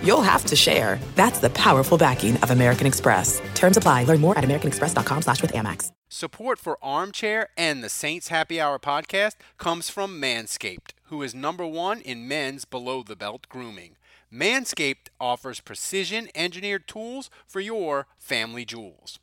you'll have to share. That's the powerful backing of American Express. Terms apply. Learn more at americanexpress.com/withAmex. Support for Armchair and the Saints Happy Hour podcast comes from Manscaped, who is number one in men's below-the-belt grooming. Manscaped offers precision-engineered tools for your family jewels.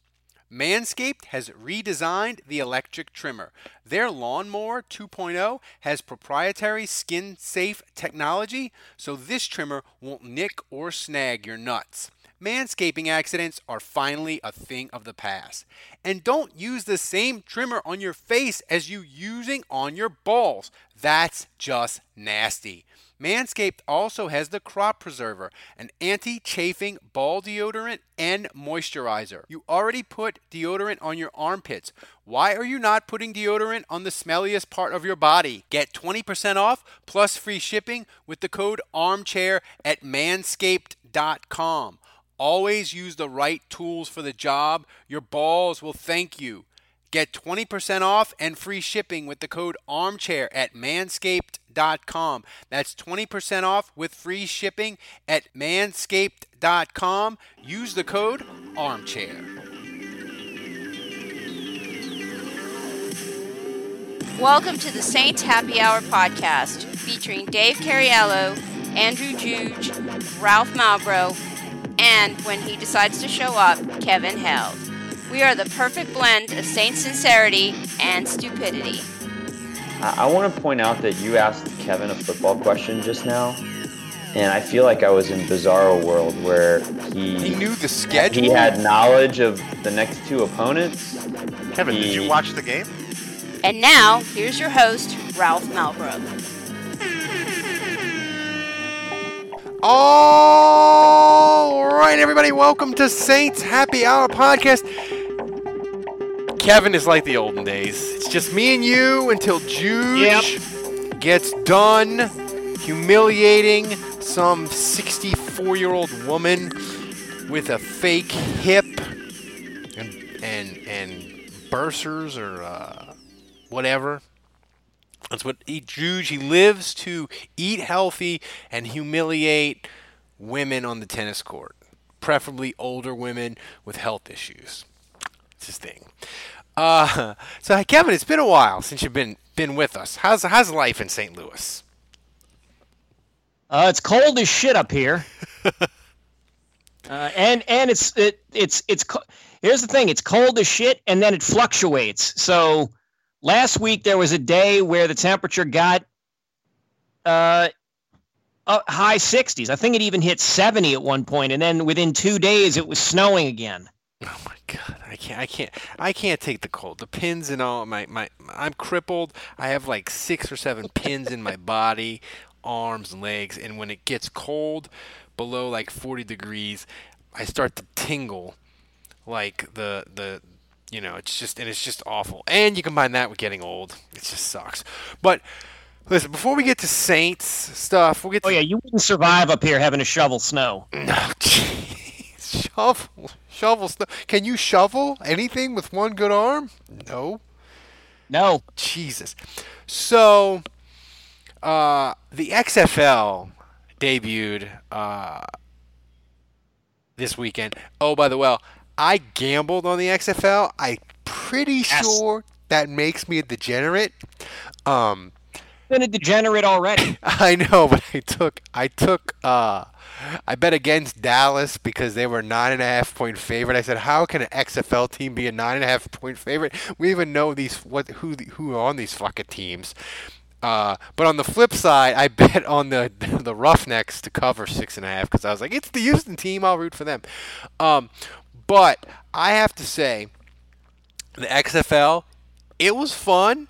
Manscaped has redesigned the electric trimmer. Their Lawnmower 2.0 has proprietary skin-safe technology, so this trimmer won't nick or snag your nuts. Manscaping accidents are finally a thing of the past. And don't use the same trimmer on your face as you using on your balls. That's just nasty. Manscaped also has the Crop Preserver, an anti-chafing ball deodorant and moisturizer. You already put deodorant on your armpits. Why are you not putting deodorant on the smelliest part of your body? Get 20% off plus free shipping with the code ARMCHAIR at manscaped.com. Always use the right tools for the job. Your balls will thank you. Get 20% off and free shipping with the code ARMCHAIR at manscaped.com. That's 20% off with free shipping at manscaped.com. Use the code ARMCHAIR. Welcome to the Saints Happy Hour podcast, featuring Dave Cariello, Andrew Juge, Ralph Malbrough, and, when he decides to show up, Kevin Held. We are the perfect blend of Saint sincerity and stupidity. I want to point out that you asked Kevin a football question just now, and I feel like I was in Bizarro World where he knew the schedule. He had knowledge of the next two opponents. Kevin, did you watch the game? And now, here's your host, Ralph Malbrough. All right, everybody, welcome to Saints Happy Hour podcast. Kevin is like the olden days. It's just me and you until Juge gets done humiliating some 64-year-old woman with a fake hip and bursars or whatever. That's what Juge, he lives to eat healthy and humiliate women on the tennis court, preferably older women with health issues. It's his thing. So, Kevin, it's been a while since you've been with us. How's life in St. Louis? It's cold as shit up here. and it's here's the thing: it's cold as shit, and then it fluctuates. So. Last week, there was a day where the temperature got high 60s. I think it even hit 70 at one point, and then within 2 days, it was snowing again. Oh my God! I can't take the cold. The pins and all. I'm crippled. I have like 6 or 7 pins in my body, arms, legs, and when it gets cold, below like 40 degrees, I start to tingle, like the. You know, it's just awful. And you combine that with getting old. It just sucks. But listen, before we get to Saints stuff, we'll get to... Oh, yeah, you wouldn't survive up here having to shovel snow. No, jeez. Shovel snow. Can you shovel anything with one good arm? No. Jesus. So, the XFL debuted this weekend. Oh, by the way... I gambled on the XFL. I'm pretty sure that makes me a degenerate. Been a degenerate already. I know, but I bet against Dallas because they were 9.5 point favorite. I said, how can an XFL team be a 9.5 point favorite? We even know who are on these fucking teams. But on the flip side, I bet on the Roughnecks to cover 6.5 because I was like, it's the Houston team. I'll root for them. But I have to say, the XFL, it was fun.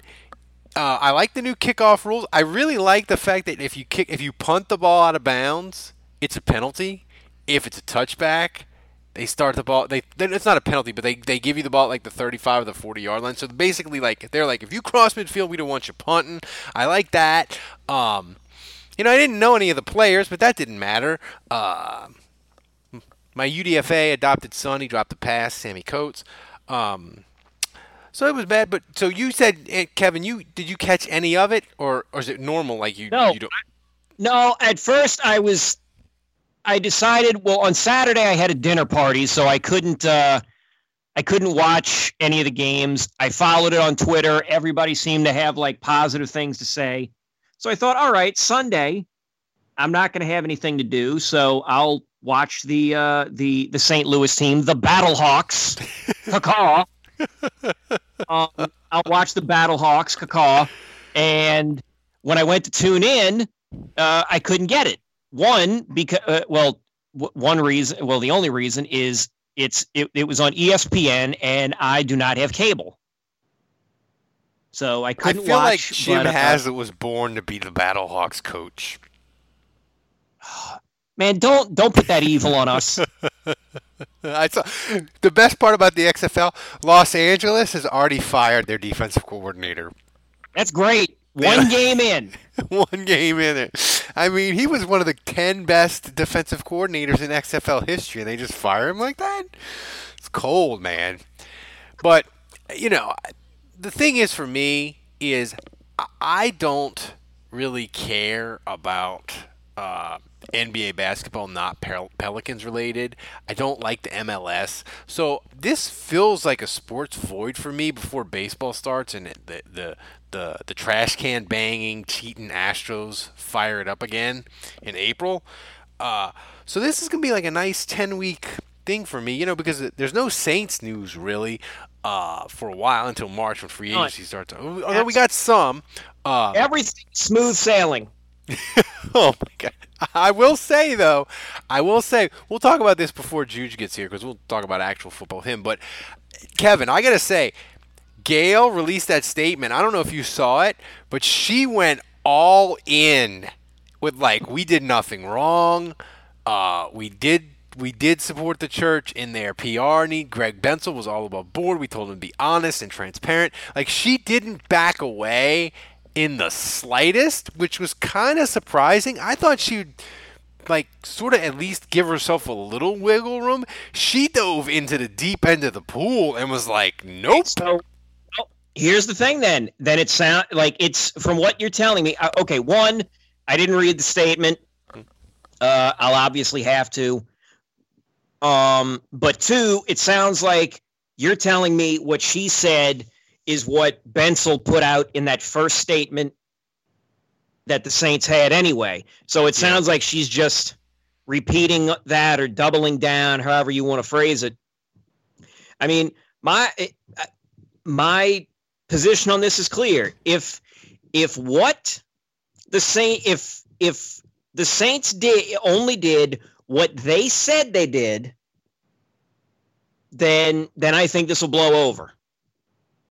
I like the new kickoff rules. I really like the fact that if you punt the ball out of bounds, it's a penalty. If it's a touchback, They start the ball. It's not a penalty, but they give you the ball at like the 35 or the 40-yard line. So basically, like they're like, if you cross midfield, we don't want you punting. I like that. I didn't know any of the players, but that didn't matter. My UDFA adopted son, he dropped the pass, Sammy Coates. So it was bad. But so you said, Kevin, did you catch any of it, or is it normal? Like you don't. No, at first I decided. Well, on Saturday I had a dinner party, so I couldn't watch any of the games. I followed it on Twitter. Everybody seemed to have like positive things to say, so I thought, all right, Sunday, I'm not going to have anything to do, so I'll watch the St. Louis team, the Battlehawks, caw. I'll watch the Battlehawks, caw, and when I went to tune in. I couldn't get it. The only reason is it was on ESPN, and I do not have cable, so I couldn't watch. I feel like Jim Haslett was born to be the Battlehawks coach. Man, don't put that evil on us. I saw, the best part about the XFL, Los Angeles has already fired their defensive coordinator. That's great. One game in. I mean, he was one of the 10 best defensive coordinators in XFL history, and they just fire him like that? It's cold, man. But, the thing is for me is I don't really care about NBA basketball, not Pelicans related. I don't like the MLS. So this feels like a sports void for me before baseball starts and the trash can banging, cheating Astros fire it up again in April. So this is going to be like a nice 10-week thing for me, because there's no Saints news really for a while until March when free agency starts. Although we got some. Everything smooth sailing. Oh, my God. I will say, we'll talk about this before Juge gets here because we'll talk about actual football with him. But, Kevin, I got to say, Gail released that statement. I don't know if you saw it, but she went all in with we did nothing wrong. We did support the church in their PR need. Greg Bensel was all above board. We told him to be honest and transparent. She didn't back away in the slightest, which was kind of surprising. I thought she'd sort of at least give herself a little wiggle room. She dove into the deep end of the pool and was like, nope. So, here's the thing then. Then it sounds like it's from what you're telling me. Okay, one, I didn't read the statement. I'll obviously have to. But two, it sounds like you're telling me what she said is what Bensel put out in that first statement that the Saints had anyway. So it sounds like she's just repeating that or doubling down, however you want to phrase it. I mean, my position on this is clear. If the Saints only did what they said they did, then I think this will blow over.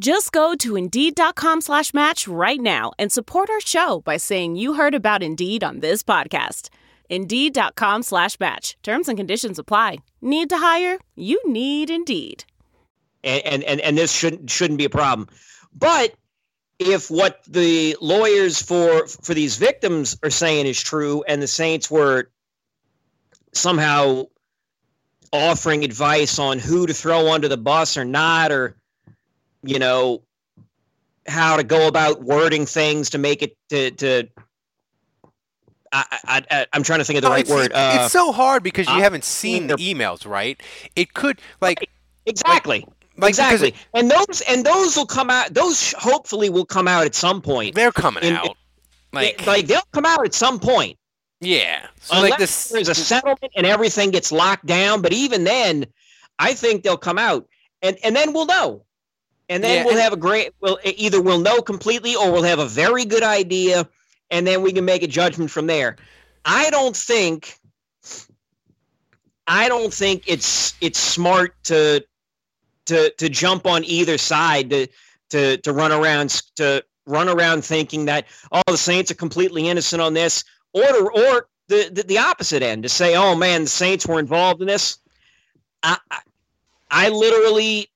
Just go to Indeed.com/match right now and support our show by saying you heard about Indeed on this podcast. Indeed.com/match. Terms and conditions apply. Need to hire? You need Indeed. And this shouldn't be a problem. But if what the lawyers for these victims are saying is true and the Saints were somehow offering advice on who to throw under the bus or not, or, you know, how to go about wording things to make it to I'm trying to think of the right word. It's so hard because you haven't seen the emails, right? It could exactly. And those will come out. Those hopefully will come out at some point. They're coming out. Like they'll come out at some point. Yeah. So unless there's a settlement and everything gets locked down. But even then, I think they'll come out, and then we'll know. And then we'll have a great. We'll know completely, or we'll have a very good idea, and then we can make a judgment from there. I don't think it's smart to jump on either side to run around thinking that the Saints are completely innocent on this, or the opposite end to say, oh man, the Saints were involved in this. I literally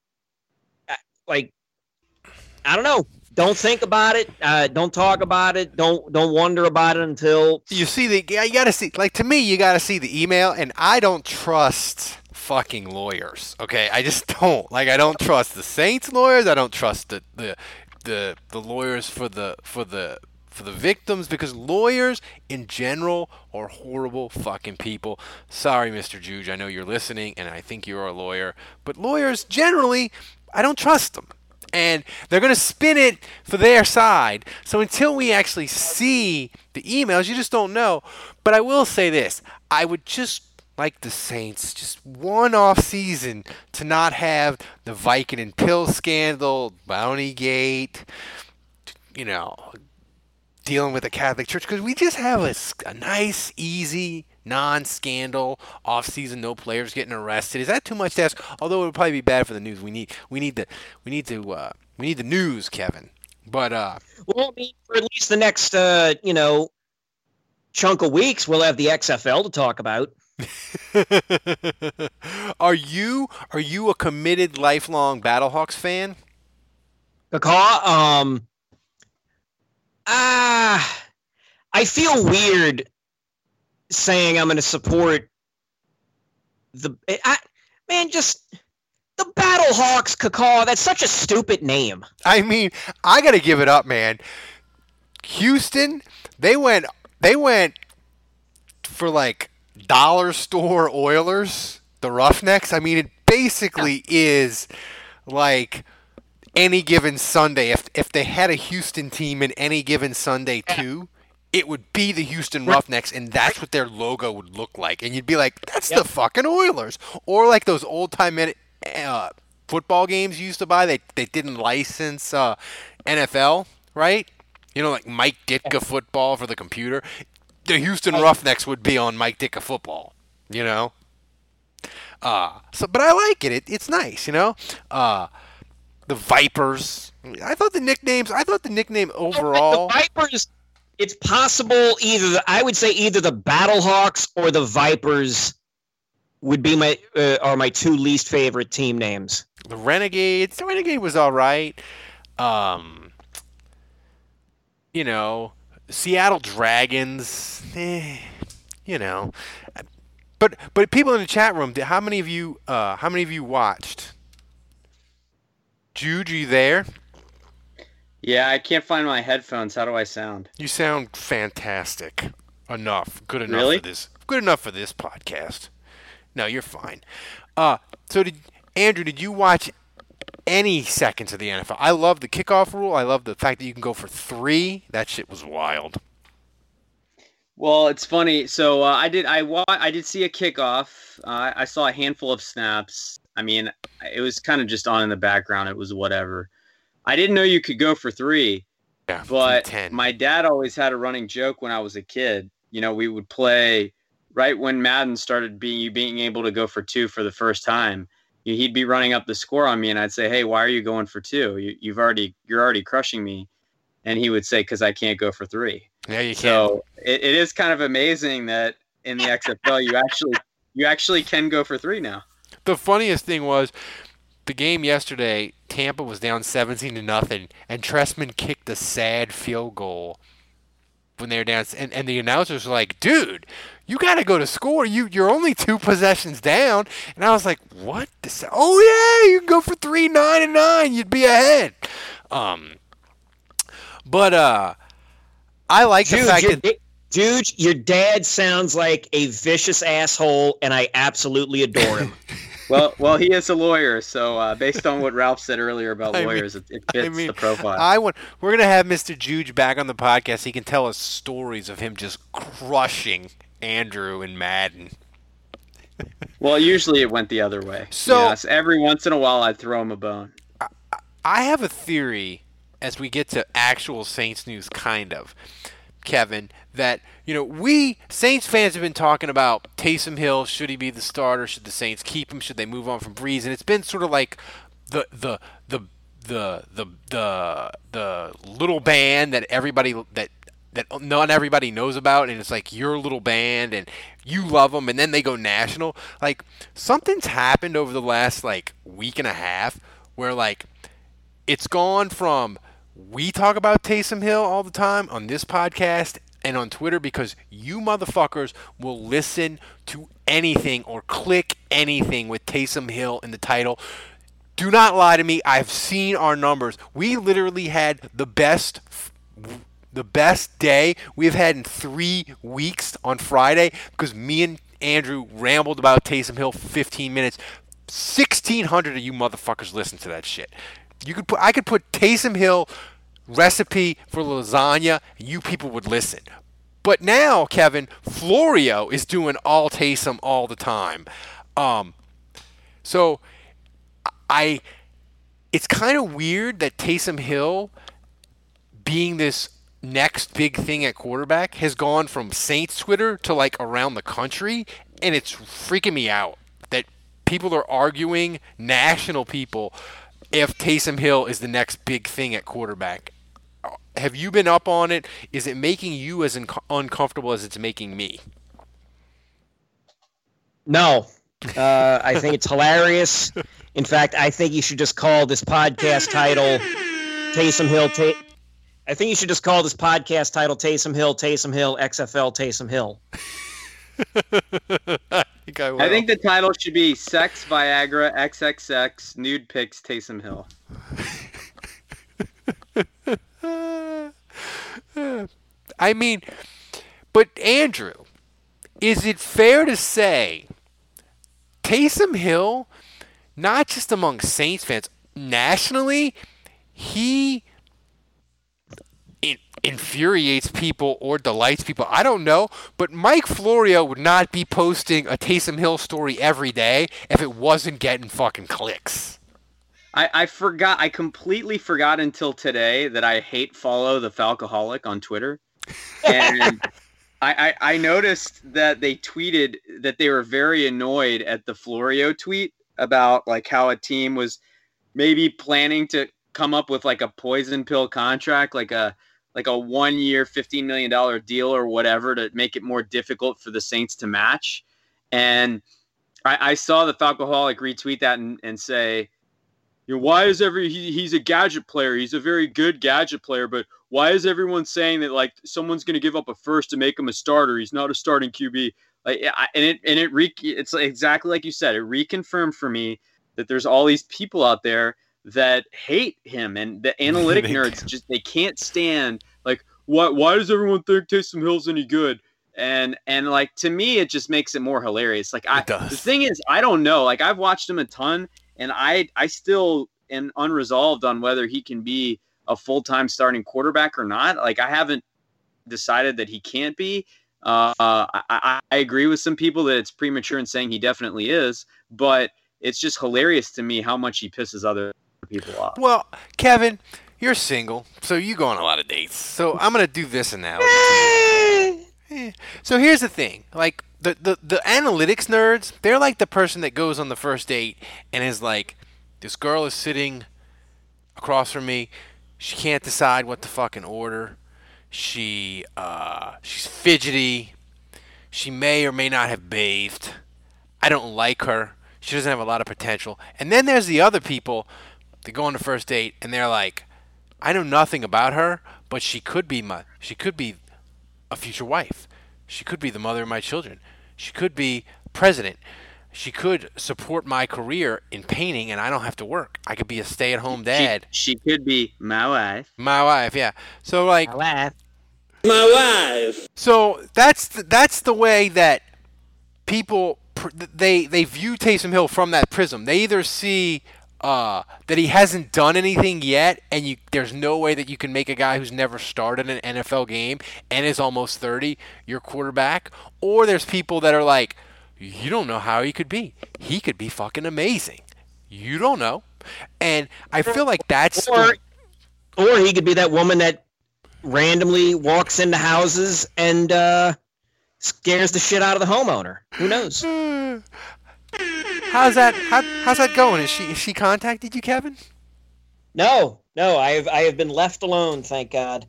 I don't know. Don't think about it. Don't talk about it. Don't wonder about it until you see you gotta see. Like, to me, you gotta see the email, and I don't trust fucking lawyers. Okay, I just don't. Like, I don't trust the Saints lawyers. I don't trust the lawyers for the victims, because lawyers in general are horrible fucking people. Sorry, Mr. Juge. I know you're listening, and I think you're a lawyer, but lawyers generally, I don't trust them. And they're going to spin it for their side. So until we actually see the emails, you just don't know. But I will say this. I would just like the Saints, just one off season, to not have the Vicodin pill scandal, Bountygate, you know, dealing with the Catholic Church. Because we just have a nice, easy, non-scandal off-season, no players getting arrested. Is that too much to ask? Although it would probably be bad for the news. We need the news, Kevin. But for at least the next chunk of weeks, we'll have the XFL to talk about. Are you a committed, lifelong Battlehawks fan? I feel weird saying I'm going to support the Battlehawks, cacaw. That's such a stupid name. I mean, I got to give it up, man. Houston, they went for like dollar store Oilers, the Roughnecks. I mean, it basically is like any given Sunday. If they had a Houston team in any given Sunday too, it would be the Houston Roughnecks, and that's what their logo would look like. And you'd be like, that's the fucking Oilers. Or like those old-time football games you used to buy. They didn't license NFL, right? You know, like Mike Ditka football for the computer. The Houston Roughnecks would be on Mike Ditka football, you know? But I like it. It's nice, you know? The Vipers. I thought the nickname overall. The Vipers. It's possible either the Battlehawks or the Vipers would be my two least favorite team names. The Renegades. The Renegade was all right. Seattle Dragons. But people in the chat room, how many of you watched? Juge, you there? Yeah, I can't find my headphones. How do I sound? You sound fantastic. Good enough for this. Good enough for this podcast. No, you're fine. Andrew, did you watch any seconds of the NFL? I love the kickoff rule. I love the fact that you can go for 3. That shit was wild. Well, it's funny. So I did see a kickoff. I saw a handful of snaps. I mean, it was kind of just on in the background. It was whatever. I didn't know you could go for 3, but my dad always had a running joke when I was a kid. You know, we would play right when Madden started being able to go for 2 for the first time. He'd be running up the score on me, and I'd say, "Hey, why are you going for 2? You're already crushing me." And he would say, "Because I can't go for 3." Yeah, you can. So it is kind of amazing that in the XFL you actually can go for 3 now. The funniest thing was, the game yesterday, Tampa was down 17-0, and Tressman kicked a sad field goal when they were down, and the announcers were like, dude, you got to go to score. You're only two possessions down. And I was like, what? Oh, yeah, you can go for 3, 9, and 9. You'd be ahead. But I like the fact that... Dude, your dad sounds like a vicious asshole, and I absolutely adore him. Well, he is a lawyer, so based on what Ralph said earlier about lawyers, it fits the profile. We're going to have Mr. Juge back on the podcast. He can tell us stories of him just crushing Andrew and Madden. Well, usually it went the other way. So yes, every once in a while I'd throw him a bone. I have a theory as we get to actual Saints news, kind of, Kevin, that, we Saints fans have been talking about Taysom Hill. Should he be the starter? Should the Saints keep him? Should they move on from Brees? And it's been sort of like the little band that everybody that not everybody knows about, and it's like your little band and you love them, and then they go national. Like something's happened over the last week and a half where it's gone from we talk about Taysom Hill all the time on this podcast and on Twitter because you motherfuckers will listen to anything or click anything with Taysom Hill in the title. Do not lie to me. I've seen our numbers. We literally had the best day we've had in 3 weeks on Friday because me and Andrew rambled about Taysom Hill 15 minutes. 1,600 of you motherfuckers listen to that shit. I could put Taysom Hill recipe for lasagna, and you people would listen. But now, Kevin, Florio is doing all Taysom all the time. So it's kind of weird that Taysom Hill being this next big thing at quarterback has gone from Saints Twitter to around the country, and it's freaking me out that people are arguing, national people, if Taysom Hill is the next big thing at quarterback. Have you been up on it? Is it making you as uncomfortable as it's making me? No. I think it's hilarious. In fact, I think you should just call this podcast title Taysom Hill. I think you should just call this podcast title Taysom Hill, XFL, Taysom Hill. I think the title should be Sex, Viagra, XXX, Nude Pics, Taysom Hill. But Andrew, is it fair to say Taysom Hill, not just among Saints fans, nationally, he infuriates people or delights people? I don't know, but Mike Florio would not be posting a Taysom Hill story every day if it wasn't getting fucking clicks. I completely forgot until today that I hate follow the Falcoholic on Twitter. And I noticed that they tweeted that they were very annoyed at the Florio tweet about how a team was maybe planning to come up with a poison pill contract, like a 1-year, $15 million deal or whatever to make it more difficult for the Saints to match. And I saw the Falcoholic retweet that and say, why is he's a gadget player. He's a very good gadget player, but why is everyone saying that someone's going to give up a first to make him a starter? He's not a starting QB. It's exactly like you said, it reconfirmed for me that there's all these people out there that hate him, and the analytic nerds they can't stand why does everyone think Taysom Hill's any good? And to me it just makes it more hilarious. The thing is, I don't know. I've watched him a ton, and I still am unresolved on whether he can be a full-time starting quarterback or not. I haven't decided that he can't be. I agree with some people that it's premature in saying he definitely is, but it's just hilarious to me how much he pisses other people off. Well, Kevin, you're single, so you go on a lot of dates. So I'm gonna do this analogy. So here's the thing: the analytics nerds, they're like the person that goes on the first date and is like, "This girl is sitting across from me. She can't decide what to fucking order. She's fidgety. She may or may not have bathed. I don't like her. She doesn't have a lot of potential." And then there's the other people. They go on the first date, and they're like, I know nothing about her, but she could be a future wife. She could be the mother of my children. She could be president. She could support my career in painting, and I don't have to work. I could be a stay-at-home dad. She could be my wife. My wife, yeah. So like my wife. So that's the way that people they view Taysom Hill from that prism. They either see that he hasn't done anything yet, and there's no way that you can make a guy who's never started an NFL game and is almost 30 your quarterback, or there's people that are like, you don't know how he could be. He could be fucking amazing. You don't know. And I feel like that's... Or he could be that woman that randomly walks into houses and scares the shit out of the homeowner. Who knows? How's that? How's that going? Has she contacted you, Kevin? No. I have been left alone, thank God.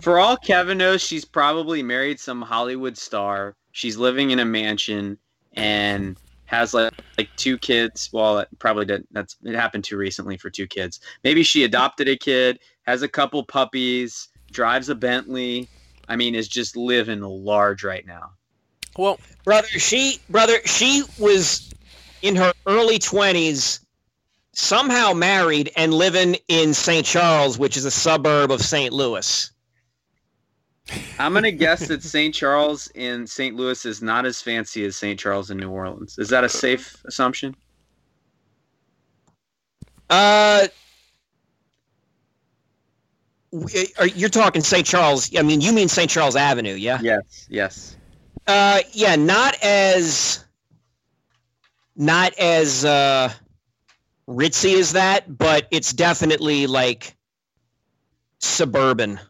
For all Kevin knows, she's probably married some Hollywood star. She's living in a mansion and has like two kids. Well, it probably did. It happened too recently for two kids. Maybe she adopted a kid, has a couple puppies, drives a Bentley. I mean, is just living large right now. Well, brother, she was in her early 20s, somehow married and living in St. Charles, which is a suburb of St. Louis. I'm going to guess that St. Charles in St. Louis is not as fancy as St. Charles in New Orleans. Is that a safe assumption? You're talking St. Charles. I mean, you mean St. Charles Avenue, yeah? Yes. Yeah, not as ritzy as that, but it's definitely like suburban.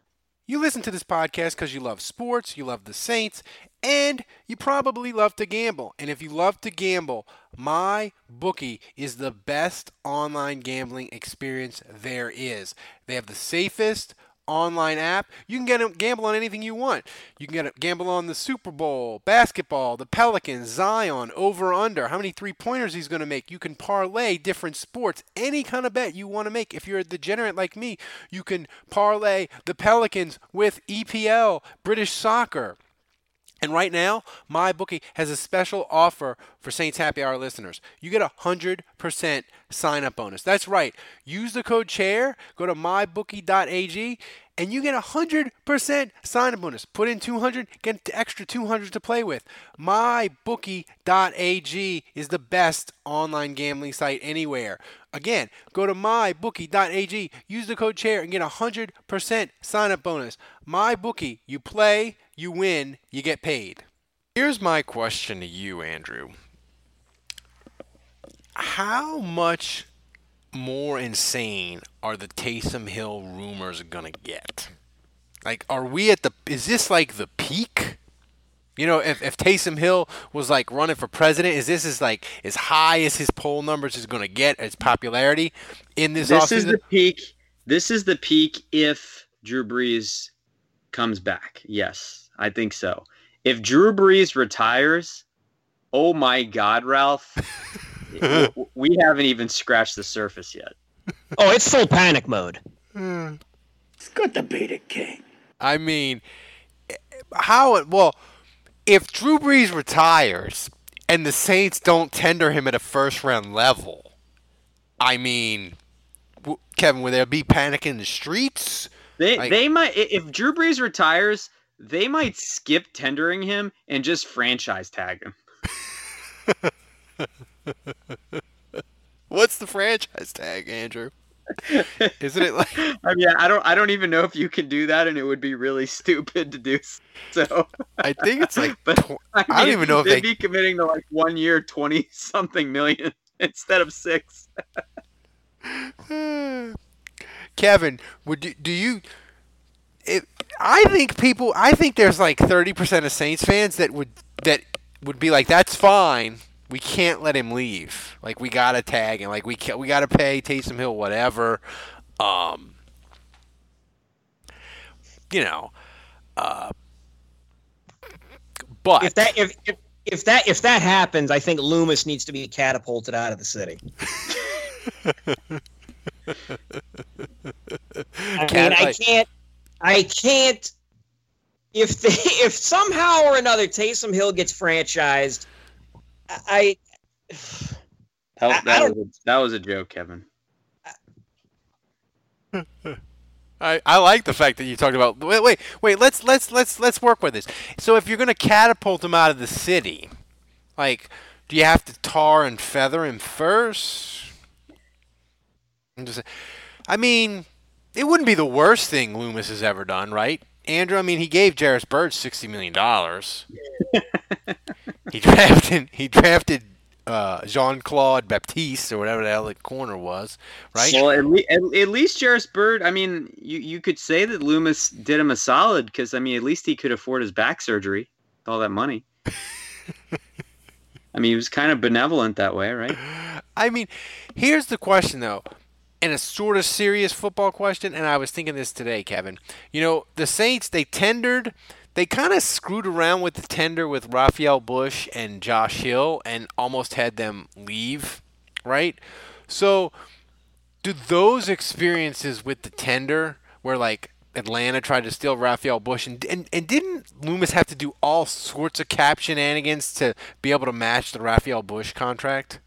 You listen to this podcast because you love sports, you love the Saints, and you probably love to gamble. And if you love to gamble, MyBookie is the best online gambling experience there is. They have the safest online app. You can gamble on anything you want. You can gamble on the Super Bowl, basketball, the Pelicans, Zion, over, under, how many three-pointers he's going to make. You can parlay different sports, any kind of bet you want to make. If you're a degenerate like me, you can parlay the Pelicans with EPL, British soccer. And right now, MyBookie has a special offer for Saints Happy Hour listeners. You get a 100% sign-up bonus. That's right. Use the code CHAIR, go to mybookie.ag, and you get a 100% sign-up bonus. Put in $200, get an extra $200 to play with. Mybookie.ag is the best online gambling site anywhere. Again, go to mybookie.ag, use the code CHAIR, and get a 100% sign-up bonus. MyBookie, you play, you win, you get paid. Here's my question to you, Andrew. How much more insane are the Taysom Hill rumors going to get? Like, is this like the peak? You know, if Taysom Hill was like running for president, is this like as high as his poll numbers is going to get, as popularity in this offseason? This is the peak. This is the peak if Drew Brees comes back. Yes. I think so. If Drew Brees retires, oh my God, Ralph, we haven't even scratched the surface yet. Oh, it's full panic mode. It's good to be the king. I mean, if Drew Brees retires and the Saints don't tender him at a first-round level, I mean, Kevin, will there be panic in the streets? They might. If Drew Brees retires, they might skip tendering him and just franchise tag him. What's the franchise tag, Andrew? Isn't it like? I mean, I don't even know if you can do that, and it would be really stupid to do so. I think it's like, but I don't even know if they'd be committing to like 1 year, 20-something million instead of 6. Kevin, do you? I think there's like 30% of Saints fans that would be like, that's fine. We can't let him leave. Like, we gotta tag him. Like, we gotta pay Taysom Hill whatever. But if that happens, I think Loomis needs to be catapulted out of the city. I mean, I can't. if somehow or another Taysom Hill gets franchised, that was a joke, Kevin. I like the fact that you talked about. Wait. Let's work with this. So if you're going to catapult him out of the city, like, do you have to tar and feather him first? It wouldn't be the worst thing Loomis has ever done, right, Andrew? He gave Jairus Byrd $60 million. He drafted Jean-Claude Baptiste or whatever the hell the corner was, right? Well, at least Jairus Byrd, you could say that Loomis did him a solid because, at least he could afford his back surgery with all that money. He was kind of benevolent that way, right? Here's the question, though, and a sort of serious football question, and I was thinking this today, Kevin. The Saints, they tendered. They kind of screwed around with the tender with Raphael Bush and Josh Hill and almost had them leave, right? So do those experiences with the tender where, like, Atlanta tried to steal Raphael Bush and didn't Loomis have to do all sorts of cap shenanigans to be able to match the Raphael Bush contract?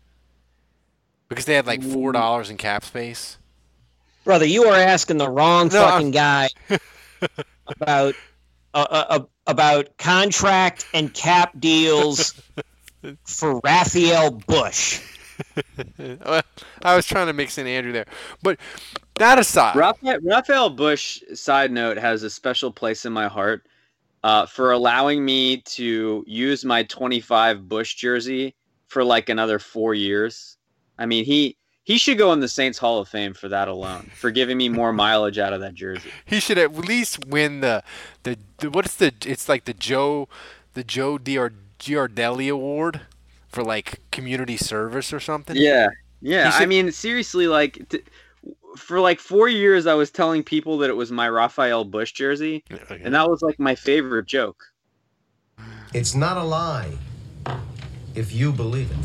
Because they had, like, $4 in cap space? Brother, you are asking the wrong fucking guy about contract and cap deals for Raphael Bush. I was trying to mix in Andrew there, but that aside, Raphael Bush, side note, has a special place in my heart for allowing me to use my 25 Bush jersey for like another 4 years. He should go in the Saints Hall of Fame for that alone, for giving me more mileage out of that jersey. He should at least win the Joe Giardelli Award for like community service or something. Yeah. Should... seriously, like for like 4 years, I was telling people that it was my Raphael Bush jersey, and that was like my favorite joke. It's not a lie if you believe it.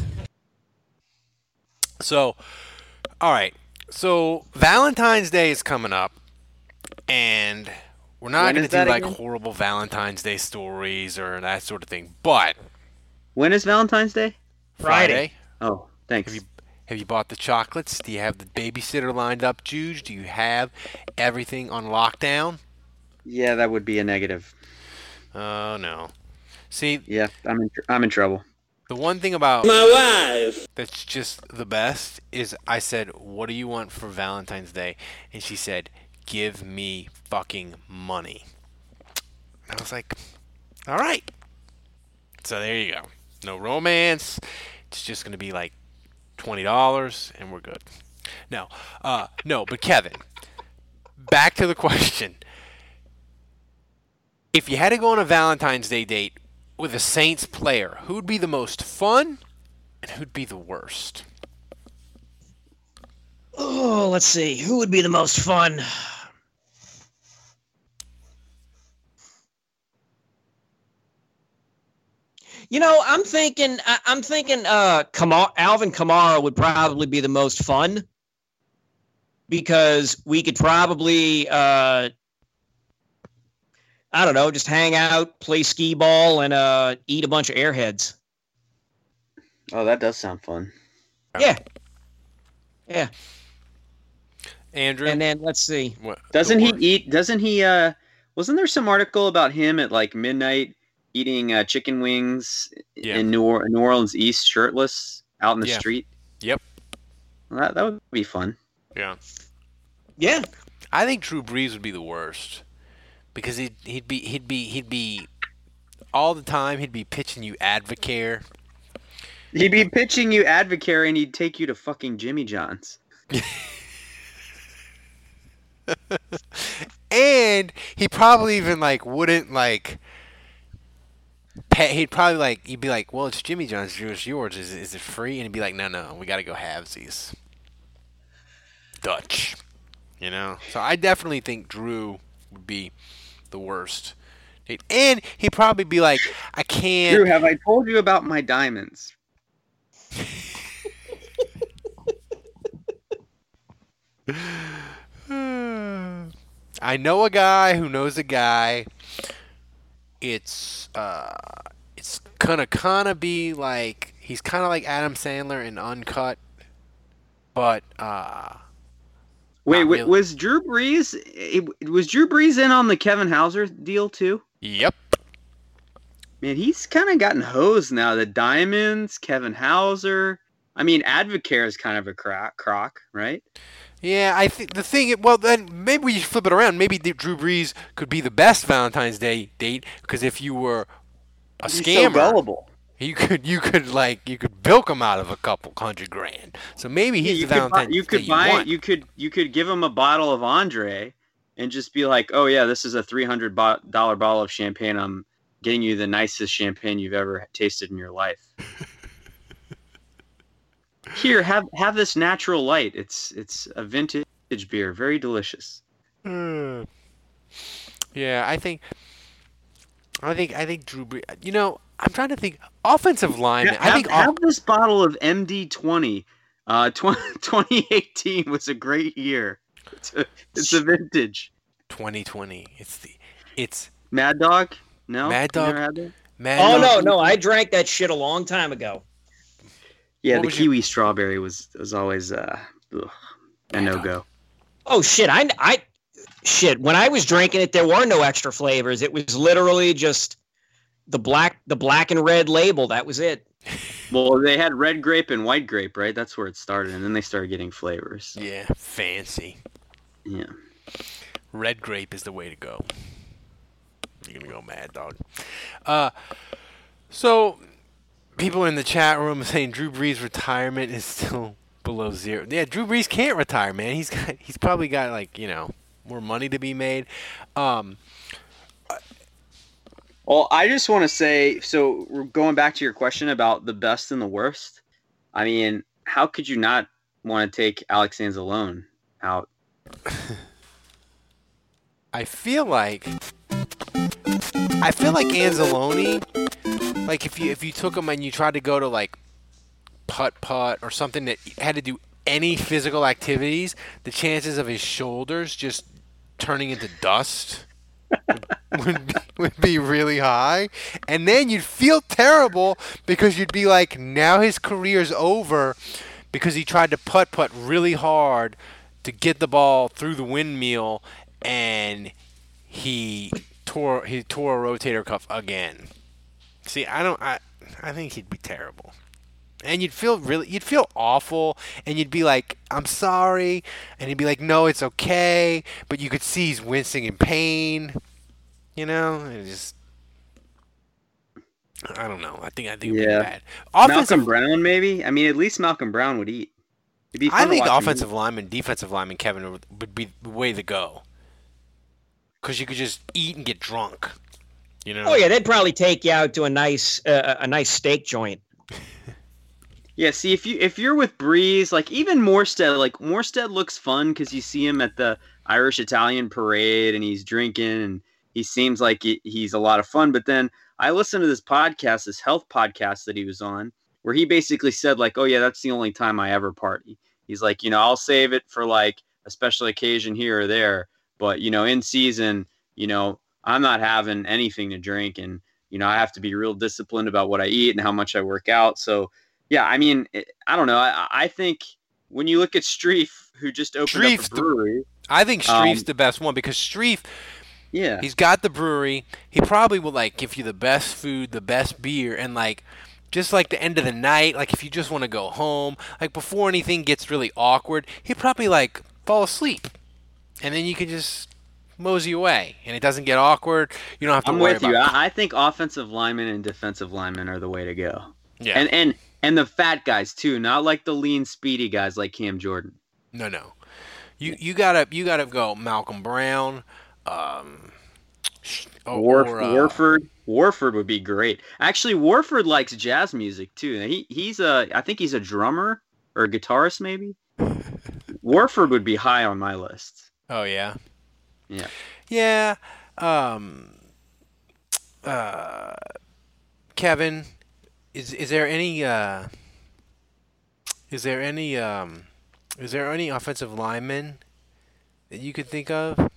So. All right, so Valentine's Day is coming up, and we're not going to do, like, horrible Valentine's Day stories or that sort of thing, but... When is Valentine's Day? Friday. Oh, thanks. Have you bought the chocolates? Do you have the babysitter lined up, Juge? Do you have everything on lockdown? Yeah, that would be a negative. Oh, no. See... Yeah, I'm in trouble. The one thing about my wife that's just the best is I said, what do you want for Valentine's Day? And she said, give me fucking money. And I was like, all right. So there you go. No romance. It's just going to be like $20 and we're good. No, but Kevin, back to the question. If you had to go on a Valentine's Day date with a Saints player, who'd be the most fun and who'd be the worst? Oh, let's see. Who would be the most fun? I'm thinking Alvin Kamara would probably be the most fun because we could probably just hang out, play skee ball, and eat a bunch of Airheads. Oh, that does sound fun. Yeah. Andrew? And then, let's see. Wasn't there some article about him at, like, midnight eating chicken wings in New Orleans East shirtless out in the street? Yep. Well, that would be fun. Yeah. I think Drew Brees would be the worst. Because he'd be all the time. He'd be pitching you Advocare. And he'd take you to fucking Jimmy John's. And he probably even he'd be like, well, it's Jimmy John's, Jewish yours. Is it free? And he'd be like, no, we got to go halvesies. Dutch, So I definitely think Drew would be the worst. And he'd probably be like, I can't. Drew, have I told you about my diamonds? I know a guy who knows a guy it's gonna kinda be like he's kinda like Adam Sandler in Uncut, but wait, was Drew Brees in on the Kevin Hauser deal too? Yep. Man, he's kind of gotten hosed now. The Diamonds, Kevin Hauser. I mean, Advocare is kind of a crock, right? Yeah, I think the thing. Well, then maybe we flip it around. Maybe Drew Brees could be the best Valentine's Day date because if you were a scammer, so gullible. You could bilk him out of a couple $100 grand. So maybe he's the Valentine's Day you could give him a bottle of Andre and just be like, oh yeah, this is a $300 bottle of champagne. I'm getting you the nicest champagne you've ever tasted in your life. Here, have this natural light. It's a vintage beer, very delicious. Yeah, I think Drew Brees. You know, I'm trying to think offensive lineman. Yeah, I think this bottle of MD20. 2018 was a great year. It's a vintage. 2020. It's Mad Dog. No, Mad Dog. No! I drank that shit a long time ago. Yeah, the kiwi strawberry was always a no go. Oh shit! I when I was drinking it, there were no extra flavors. It was literally just the black and red label. That was it. Well, they had red grape and white grape, right? That's where it started, and then they started getting flavors. So. Yeah, fancy. Yeah, red grape is the way to go. You're going to go Mad Dog. So people in the chat room saying Drew Brees' retirement is still below zero. Yeah, Drew Brees can't retire, man. He's probably got, like, you know, more money to be made. Well, I just want to say, so we're going back to your question about the best and the worst. I mean, how could you not want to take Alex Anzalone out? I feel like Anzalone, like if you took him and you tried to go to like putt or something that had to do any physical activities, the chances of his shoulders just turning into dust would be really high. And then you'd feel terrible because you'd be like, now his career's over because he tried to putt really hard to get the ball through the windmill and he tore a rotator cuff again. See, I think he'd be terrible, and you'd feel awful, and you'd be like, "I'm sorry," and he'd be like, "No, it's okay," but you could see he's wincing in pain. You know, it just I don't know. I think it'd be bad. Malcolm Brown, maybe. I mean, at least Malcolm Brown would eat. It'd be fun to watch offensive lineman, defensive lineman, Kevin would be the way to go. Because you could just eat and get drunk, you know. Oh yeah, they'd probably take you out to a nice steak joint. Yeah, see if you're with Breeze, like even Morstead looks fun because you see him at the Irish Italian parade and he's drinking and he seems like he's a lot of fun. But then I listened to this podcast, this health podcast that he was on, where he basically said like, "Oh yeah, that's the only time I ever party." He's like, you know, I'll save it for like a special occasion here or there. But, you know, in season, you know, I'm not having anything to drink and, you know, I have to be real disciplined about what I eat and how much I work out. So, yeah, I mean, I don't know. I think when you look at Streif, who just opened up a brewery. I think Streif's the best one because Streif, yeah, he's got the brewery. He probably will, like, give you the best food, the best beer, and, like, just like the end of the night, like if you just want to go home, like before anything gets really awkward, he'd probably, like, fall asleep. And then you can just mosey away, and it doesn't get awkward. You don't have to worry about it. I'm with you. I think offensive linemen and defensive linemen are the way to go. Yeah. And the fat guys, too, not like the lean, speedy guys like Cam Jordan. No. You gotta go Malcolm Brown. Warford. Warford would be great. Actually, Warford likes jazz music, too. I think he's a drummer or a guitarist, maybe. Warford would be high on my list. Oh yeah. Kevin, is there any offensive lineman that you could think of?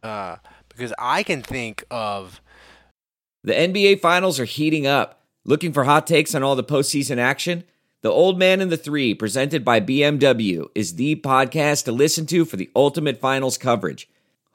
Because I can think of The NBA Finals are heating up. Looking for hot takes on all the postseason action? The Old Man and the Three, presented by BMW, is the podcast to listen to for the ultimate finals coverage.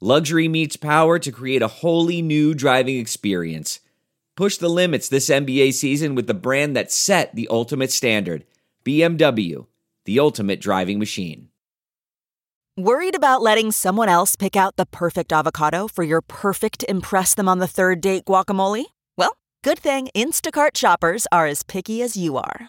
Luxury meets power to create a wholly new driving experience. Push the limits this NBA season with the brand that set the ultimate standard, BMW, the ultimate driving machine. Worried about letting someone else pick out the perfect avocado for your perfect impress-them-on-the-third-date guacamole? Good thing Instacart shoppers are as picky as you are.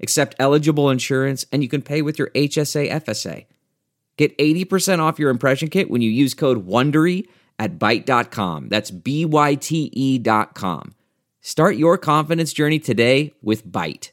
accept eligible insurance, and you can pay with your HSA FSA. Get 80% off your impression kit when you use code WONDERY at Byte.com. That's BYTE.com. Start your confidence journey today with Byte.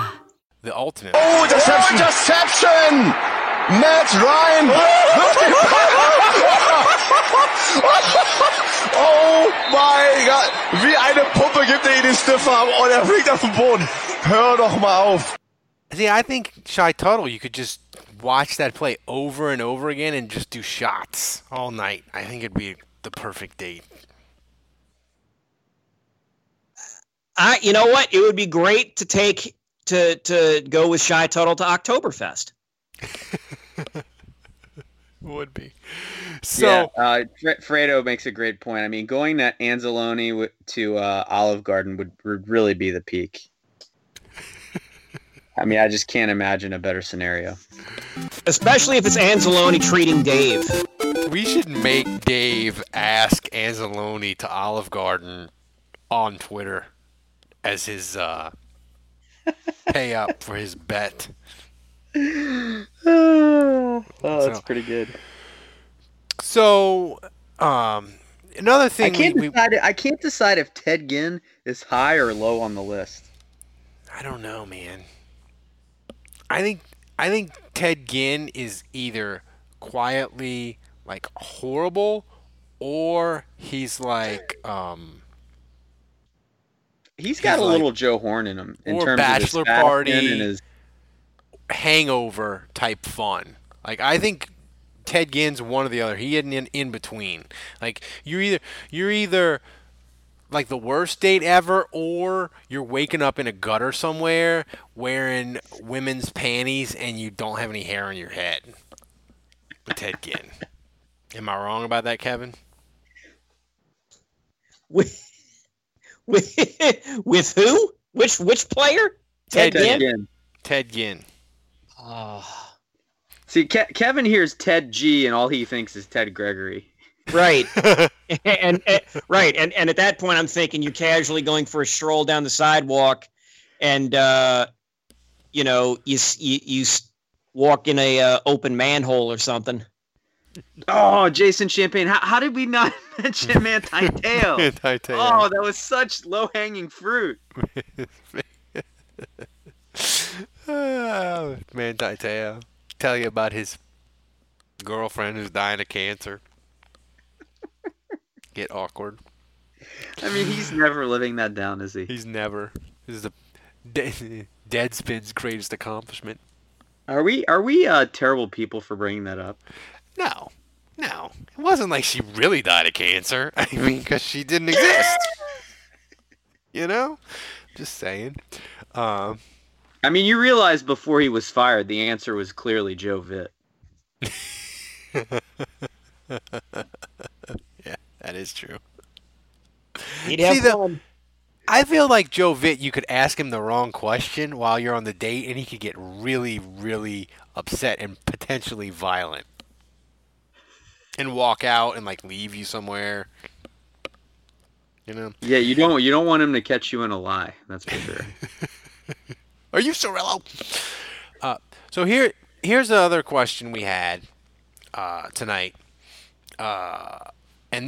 The ultimate. Oh, deception! Oh, deception! Matt Ryan! Oh mein Gott! Wie eine Puppe gibt den Stiff ab und fliegt auf den Boden. Hör doch mal auf. See, I think Shai Tuttle, you could just watch that play over and over again and just do shots all night. I think it'd be the perfect date. You know what? It would be great to take... To go with Shai Tuttle to Oktoberfest. Would be. So yeah, Fredo makes a great point. I mean, going that Anzalone to Olive Garden would really be the peak. I mean, I just can't imagine a better scenario. Especially if it's Anzalone treating Dave. We should make Dave ask Anzalone to Olive Garden on Twitter as his... pay up for his bet. Oh, that's pretty good. So, another thing I can't decide if Ted Ginn is high or low on the list. I don't know, man. I think Ted Ginn is either quietly like horrible, or he's like He's got a little Joe Horn in him in terms of bachelor party and his hangover type fun. Like, I think Ted Ginn's one or the other. He isn't in between. Like, you're either like the worst date ever, or you're waking up in a gutter somewhere wearing women's panties and you don't have any hair on your head. Ted Ginn. Am I wrong about that, Kevin? With who? Which player? Ted Ginn. Ted Ginn. See, Kevin hears Ted G, and all he thinks is Ted Gregory. Right. and at that point, I'm thinking you're casually going for a stroll down the sidewalk, and you walk in a open manhole or something. Oh, Jason Champagne. How did we not mention Manti-Teo? Oh, that was such low-hanging fruit. Manti-Teo. Tell you about his girlfriend who's dying of cancer. Get awkward. I mean, he's never living that down, is he? He's never. This is Deadspin's greatest accomplishment. Are we terrible people for bringing that up? No. It wasn't like she really died of cancer. I mean, because she didn't exist. You know? Just saying. I mean, you realize before he was fired, the answer was clearly Joe Vitt. Yeah, that is true. He'd have fun. I feel like Joe Vitt, you could ask him the wrong question while you're on the date, and he could get really, really upset and potentially violent. And walk out and like leave you somewhere, you know. Yeah, you don't want him to catch you in a lie. That's for sure. Are you Cirillo? So here's the other question we had tonight, and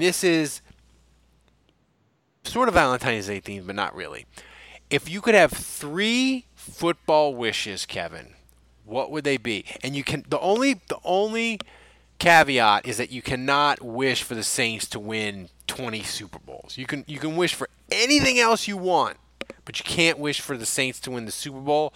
this is sort of Valentine's Day themed, but not really. If you could have 3 football wishes, Kevin, what would they be? And you can the only caveat is that you cannot wish for the Saints to win 20 Super Bowls. You can wish for anything else you want, but you can't wish for the Saints to win the Super Bowl.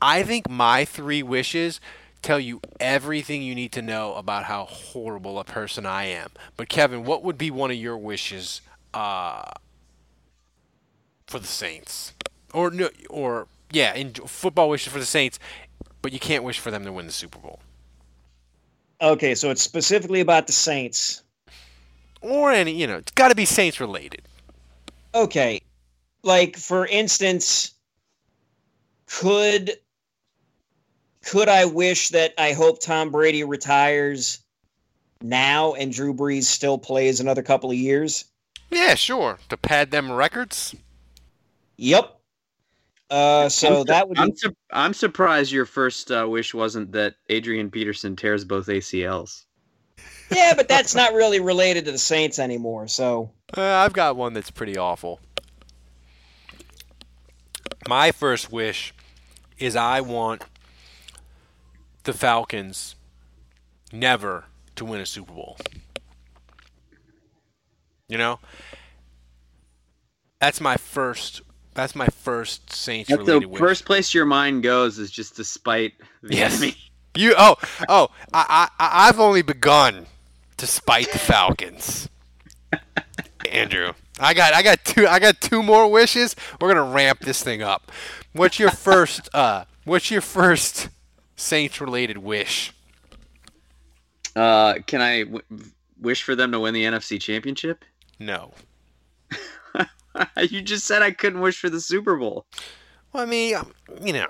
I think my 3 wishes tell you everything you need to know about how horrible a person I am. But Kevin, what would be one of your wishes for the Saints? Football wishes for the Saints, but you can't wish for them to win the Super Bowl. Okay, so it's specifically about the Saints. Or any, it's got to be Saints related. Okay. Like, for instance, could I wish that I hope Tom Brady retires now and Drew Brees still plays another couple of years? Yeah, sure. To pad them records? Yep. I'm surprised your first wish wasn't that Adrian Peterson tears both ACLs. Yeah, but that's not really related to the Saints anymore. So I've got one that's pretty awful. My first wish is I want the Falcons never to win a Super Bowl. That's my first Saints-related wish. The first place your mind goes is just to spite the enemy. I've only begun to spite the Falcons, Andrew. I got two more wishes. We're gonna ramp this thing up. What's your first Saints-related wish? Can I wish for them to win the NFC Championship? No. You just said I couldn't wish for the Super Bowl. Well, I mean,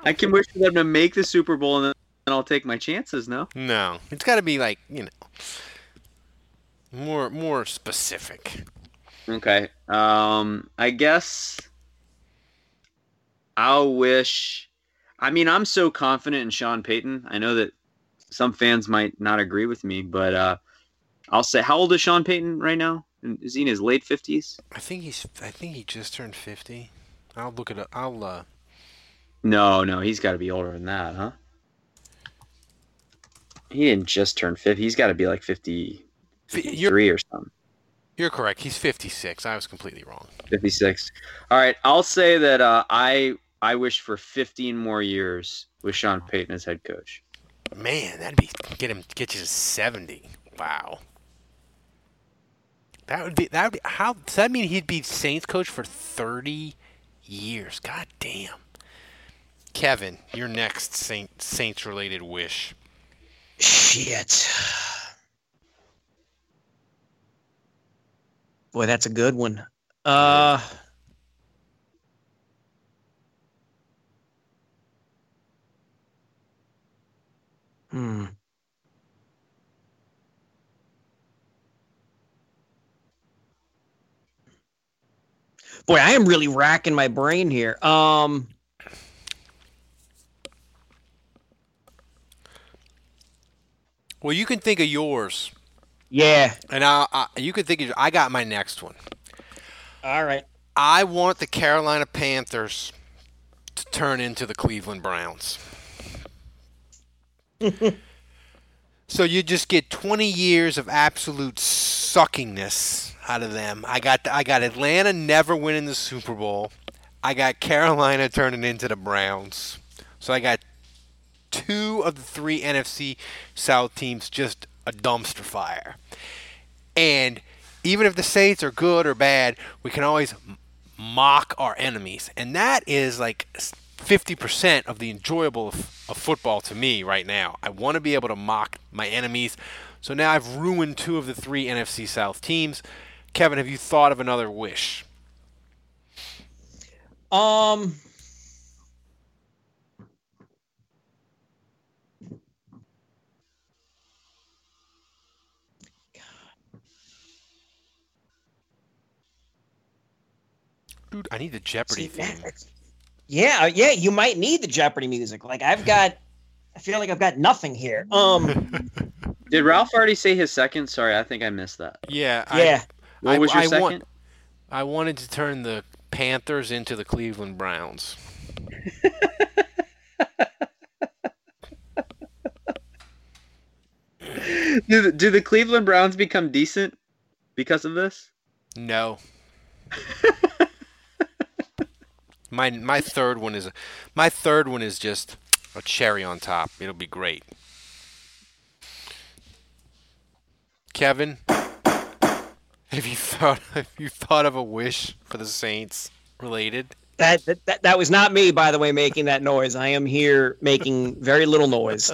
I can wish for them to make the Super Bowl, and then I'll take my chances, no? No. It's got to be, like, more specific. Okay. I guess I'll wish... I mean, I'm so confident in Sean Payton. I know that some fans might not agree with me, but I'll say... How old is Sean Payton right now? Is he in his late 50s? I think he just turned 50. I'll look it up. No, he's got to be older than that, huh? He didn't just turn 50. He's got to be like 53 or something. You're correct. He's 56. I was completely wrong. 56. All right. I'll say that I wish for 15 more years with Sean Payton as head coach. Man, that'd be get you to 70. Wow. That would be how does that mean he'd be Saints coach for 30 years? God damn. Kevin, your next Saints related wish. Shit. Boy, that's a good one. Boy, I am really racking my brain here. Well, you can think of yours. Yeah. And you can think of yours. I got my next one. All right. I want the Carolina Panthers to turn into the Cleveland Browns. So you just get 20 years of absolute suckingness out of them. I got Atlanta never winning the Super Bowl. I got Carolina turning into the Browns. So I got two of the three NFC South teams just a dumpster fire. And even if the Saints are good or bad, we can always mock our enemies. And that is like 50% of the enjoyable of football to me right now. I want to be able to mock my enemies. So now I've ruined two of the three NFC South teams. Kevin, have you thought of another wish? Dude, I need the Jeopardy theme. Yeah, you might need the Jeopardy music. Like I feel like I've got nothing here. Did Ralph already say his second? Sorry, I think I missed that. Yeah. What was your second? I wanted to turn the Panthers into the Cleveland Browns. Do the Cleveland Browns become decent because of this? No. My third one is just a cherry on top. It'll be great. Kevin, have you thought of a wish for the Saints related? That was not me, by the way, making that noise. I am here making very little noise.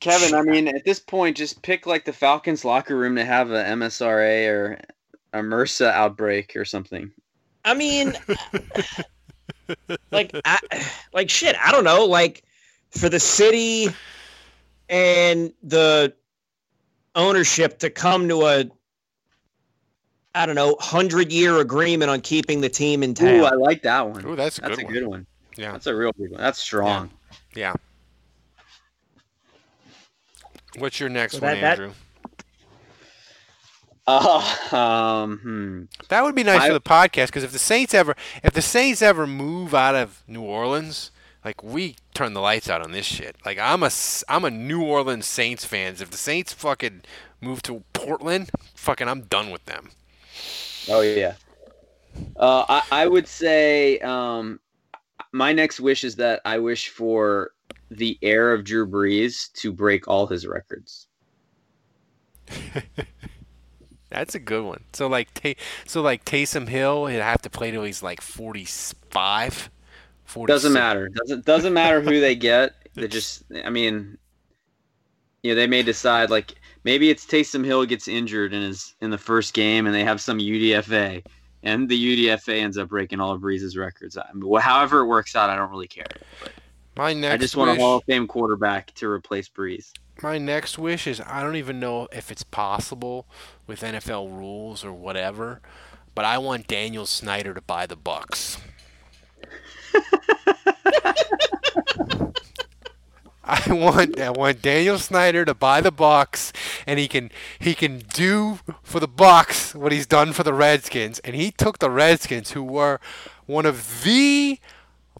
Kevin, I mean, at this point, just pick like the Falcons locker room to have a MSRA or a MRSA outbreak or something. I mean, like shit, I don't know. Like for the city and the ownership to come to a, I don't know, 100-year agreement on keeping the team in town. Ooh, I like that one. Ooh, that's a good one. Yeah, that's a real good one. That's strong. Yeah. What's your next one, Andrew? That would be nice for the podcast, because if the Saints ever move out of New Orleans, like we turn the lights out on this shit. Like I'm a New Orleans Saints fan. If the Saints fucking move to Portland, fucking I'm done with them. Oh yeah. I would say my next wish is that I wish for the heir of Drew Brees to break all his records. That's a good one. So like Taysom Hill, he'd have to play till he's like 45. 46. Doesn't matter. Doesn't matter who they get. They just, I mean, you know, they may decide like maybe it's Taysom Hill gets injured and is in the first game, and they have some UDFA, and the UDFA ends up breaking all of Brees' records. I mean, however it works out, I don't really care. But I just want a Hall of Fame quarterback to replace Brees. My next wish is, I don't even know if it's possible with NFL rules or whatever, but I want Daniel Snyder to buy the Bucks. I want Daniel Snyder to buy the Bucks, and he can do for the Bucks what he's done for the Redskins, and he took the Redskins, who were one of the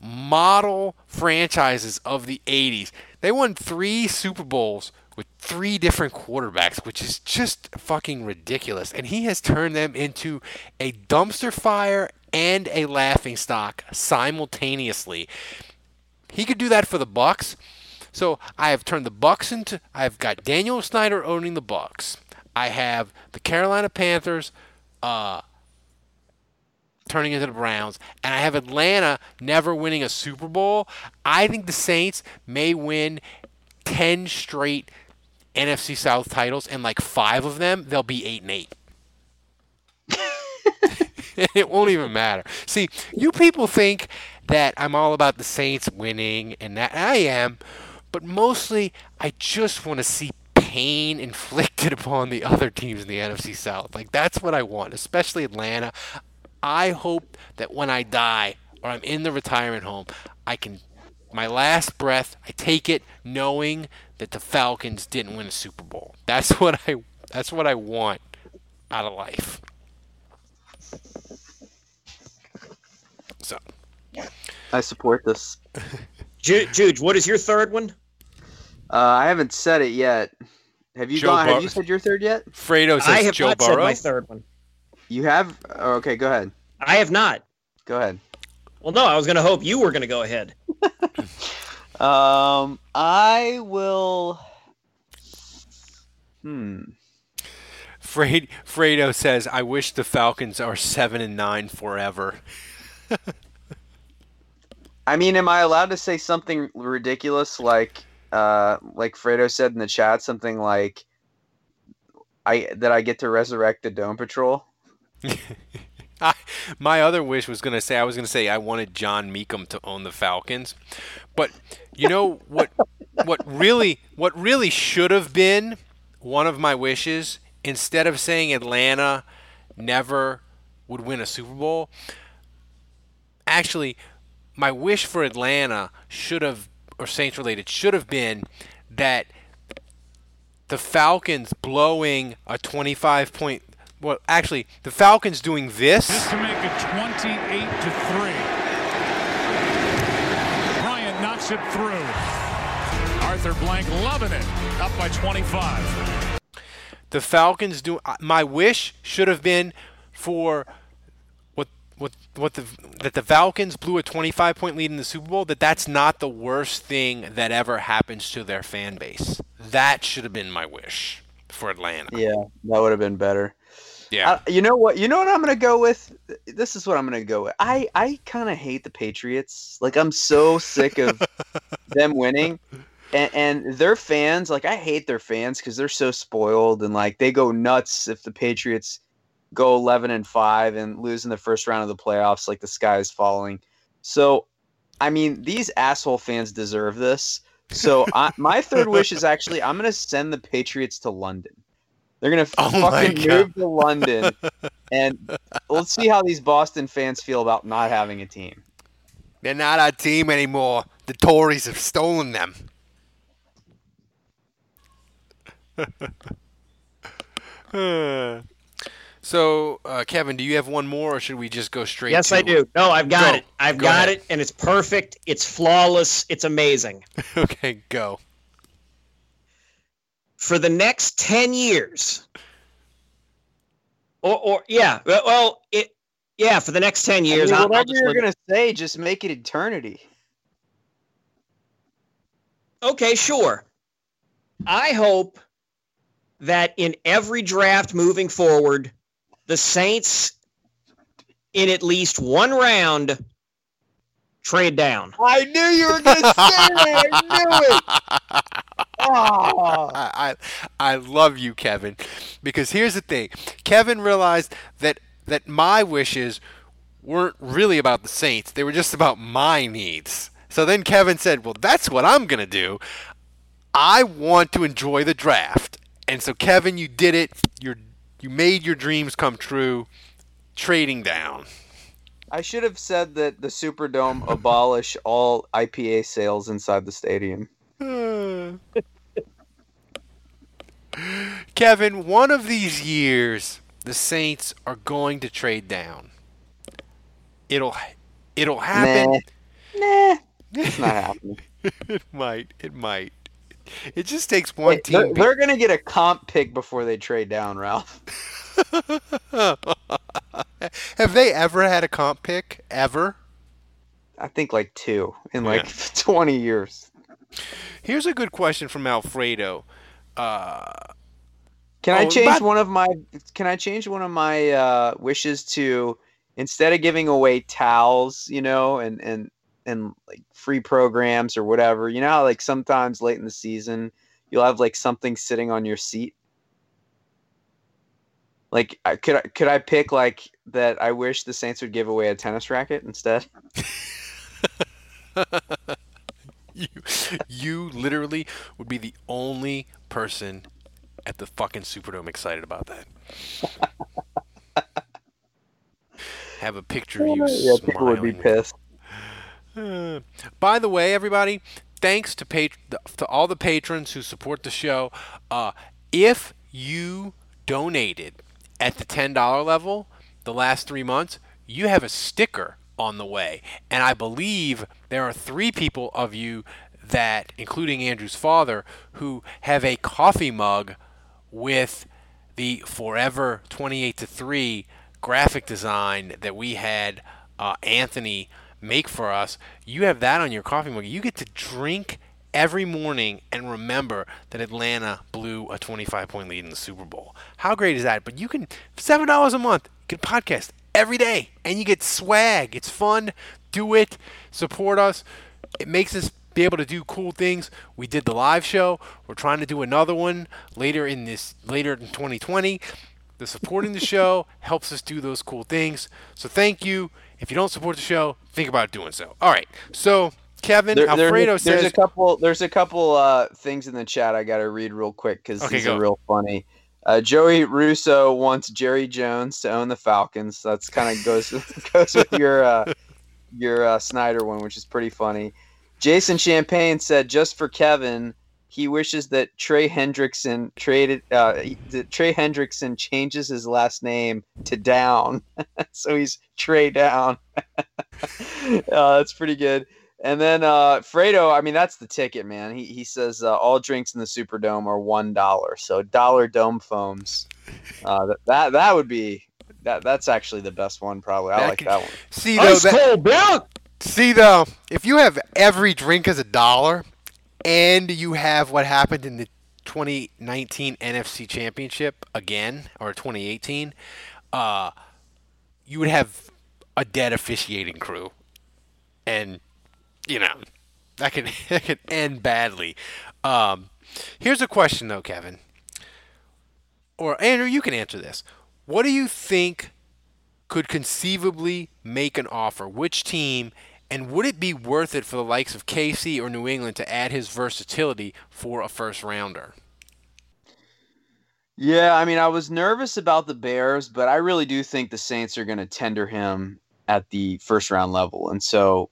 model franchises of the 80s. They won 3 Super Bowls with 3 different quarterbacks, which is just fucking ridiculous. And he has turned them into a dumpster fire and a laughingstock simultaneously. He could do that for the Bucks. So I have turned the Bucks into, I've got Daniel Snyder owning the Bucks. I have the Carolina Panthers turning into the Browns, and I have Atlanta never winning a Super Bowl. I think the Saints may win 10 straight NFC South titles and like 5 of them, they'll be 8-8. It won't even matter. See, you people think that I'm all about the Saints winning, and that I am, but mostly I just want to see pain inflicted upon the other teams in the NFC South. Like, that's what I want, especially Atlanta. I hope that when I die or I'm in the retirement home, I can, my last breath, I take it knowing that the Falcons didn't win a Super Bowl. That's what I want out of life. So, I support this. Juge, what is your third one? I haven't said it yet. Have you gone? Have you said your third yet? Fredo says Joe Burrow. I have not said my third one. You have? Oh, okay, go ahead. I have not. Go ahead. Well, no, I was going to hope you were going to go ahead. I will. Fredo says, "I wish the Falcons are 7-9 forever." I mean, am I allowed to say something ridiculous like Fredo said in the chat? Something like, I get to resurrect the Dome Patrol. My other wish was going to say, I wanted John Meekum to own the Falcons, but you know what? what really should have been one of my wishes, instead of saying Atlanta never would win a Super Bowl. Actually, my wish for Atlanta should have, or Saints related, should have been that the Falcons blowing a 25-point. Well, actually, the Falcons doing this. Just to make it 28-3. Bryant knocks it through. Arthur Blank loving it, up by 25. The Falcons do. My wish should have been for. That the Falcons blew a 25-point lead in the Super Bowl, that's not the worst thing that ever happens to their fan base. That should have been my wish for Atlanta. Yeah, that would have been better. Yeah. You know what I'm going to go with? This is what I'm going to go with. I kind of hate the Patriots. Like, I'm so sick of them winning. And their fans, like, I hate their fans because they're so spoiled. And, like, they go nuts if the Patriots – go 11-5 and lose in the first round of the playoffs, like the sky is falling. So, I mean, these asshole fans deserve this. So my third wish is actually, I'm going to send the Patriots to London. They're going to fucking move to London. And let's see how these Boston fans feel about not having a team. They're not our team anymore. The Tories have stolen them. So, Kevin, do you have one more, or should we just go straight? Yes, I do. No, I've got it. I've got it, and it's perfect. It's flawless. It's amazing. Okay, go. For the next 10 years, for the next 10 years. I mean, whatever you're going to say, just make it eternity. Okay, sure. I hope that in every draft moving forward, the Saints, in at least one round, trade down. I knew you were going to say it. I knew it. Oh. I love you, Kevin, because here's the thing. Kevin realized that my wishes weren't really about the Saints. They were just about my needs. So then Kevin said, well, that's what I'm going to do. I want to enjoy the draft. And so, Kevin, you did it. You made your dreams come true, trading down. I should have said that the Superdome abolish all IPA sales inside the stadium. Kevin, one of these years, the Saints are going to trade down. It'll happen. Nah. It's not happening. It might. It just takes one team. They're going to get a comp pick before they trade down, Ralph. Have they ever had a comp pick? Ever? I think like 2 in 20 years. Here's a good question from Alfredo. Can I change one of my wishes to, instead of giving away towels, you know, and like free programs or whatever, you know how like sometimes late in the season you'll have like something sitting on your seat. Like, could I pick like that? I wish the Saints would give away a tennis racket instead. You literally would be the only person at the fucking Superdome excited about that. Have a picture of you smiling. People would be pissed. By the way, everybody, thanks to all the patrons who support the show. If you donated at the $10 level the last 3 months, you have a sticker on the way. And I believe there are 3 people of you that, including Andrew's father, who have a coffee mug with the Forever 28-3 graphic design that we had Anthony make for us. You have that on your coffee mug. You get to drink every morning and remember that Atlanta blew a 25-point lead in the Super Bowl. How great is that? But you can, $7 a month, you can podcast every day, and you get swag. It's fun. Do it. Support us. It makes us be able to do cool things. We did the live show. We're trying to do another one later in 2020. The supporting the show helps us do those cool things. So thank you. If you don't support the show, think about doing so. All right. So Kevin, Alfredo says there's a couple things in the chat I got to read real quick because these are real funny. Joey Russo wants Jerry Jones to own the Falcons. That's kind of goes with your Snyder one, which is pretty funny. Jason Champagne said, just for Kevin, he wishes that Trey Hendrickson changes his last name to Down. So he's Trey Down. That's pretty good. And then Fredo, I mean, that's the ticket, man. He says all drinks in the Superdome are $1. So dollar dome foams. That would be that's actually the best one probably. That one. See though, if you have every drink as a dollar, and you have what happened in the 2019 NFC Championship again, or 2018, you would have a dead officiating crew, and you know, that could end badly. Here's a question, though, Kevin. Or, Andrew, you can answer this. What do you think could conceivably make an offer? Which team? And would it be worth it for the likes of KC or New England to add his versatility for a first-rounder? Yeah, I mean, I was nervous about the Bears, but I really do think the Saints are going to tender him at the first-round level. And so,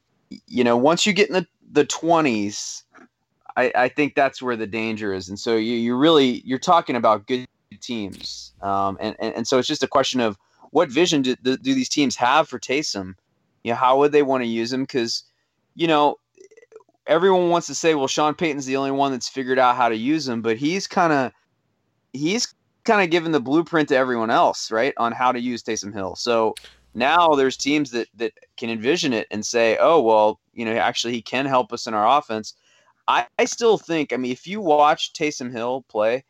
you know, once you get in the 20s, I think that's where the danger is. And so you're talking about good teams. And so it's just a question of what vision do these teams have for Taysom? You know, how would they want to use him? Because, you know, everyone wants to say, well, Sean Payton's the only one that's figured out how to use him. But he's kind of given the blueprint to everyone else, right, on how to use Taysom Hill. So now there's teams that can envision it and say, oh, well, you know, actually he can help us in our offense. I still think, I mean, if you watch Taysom Hill play,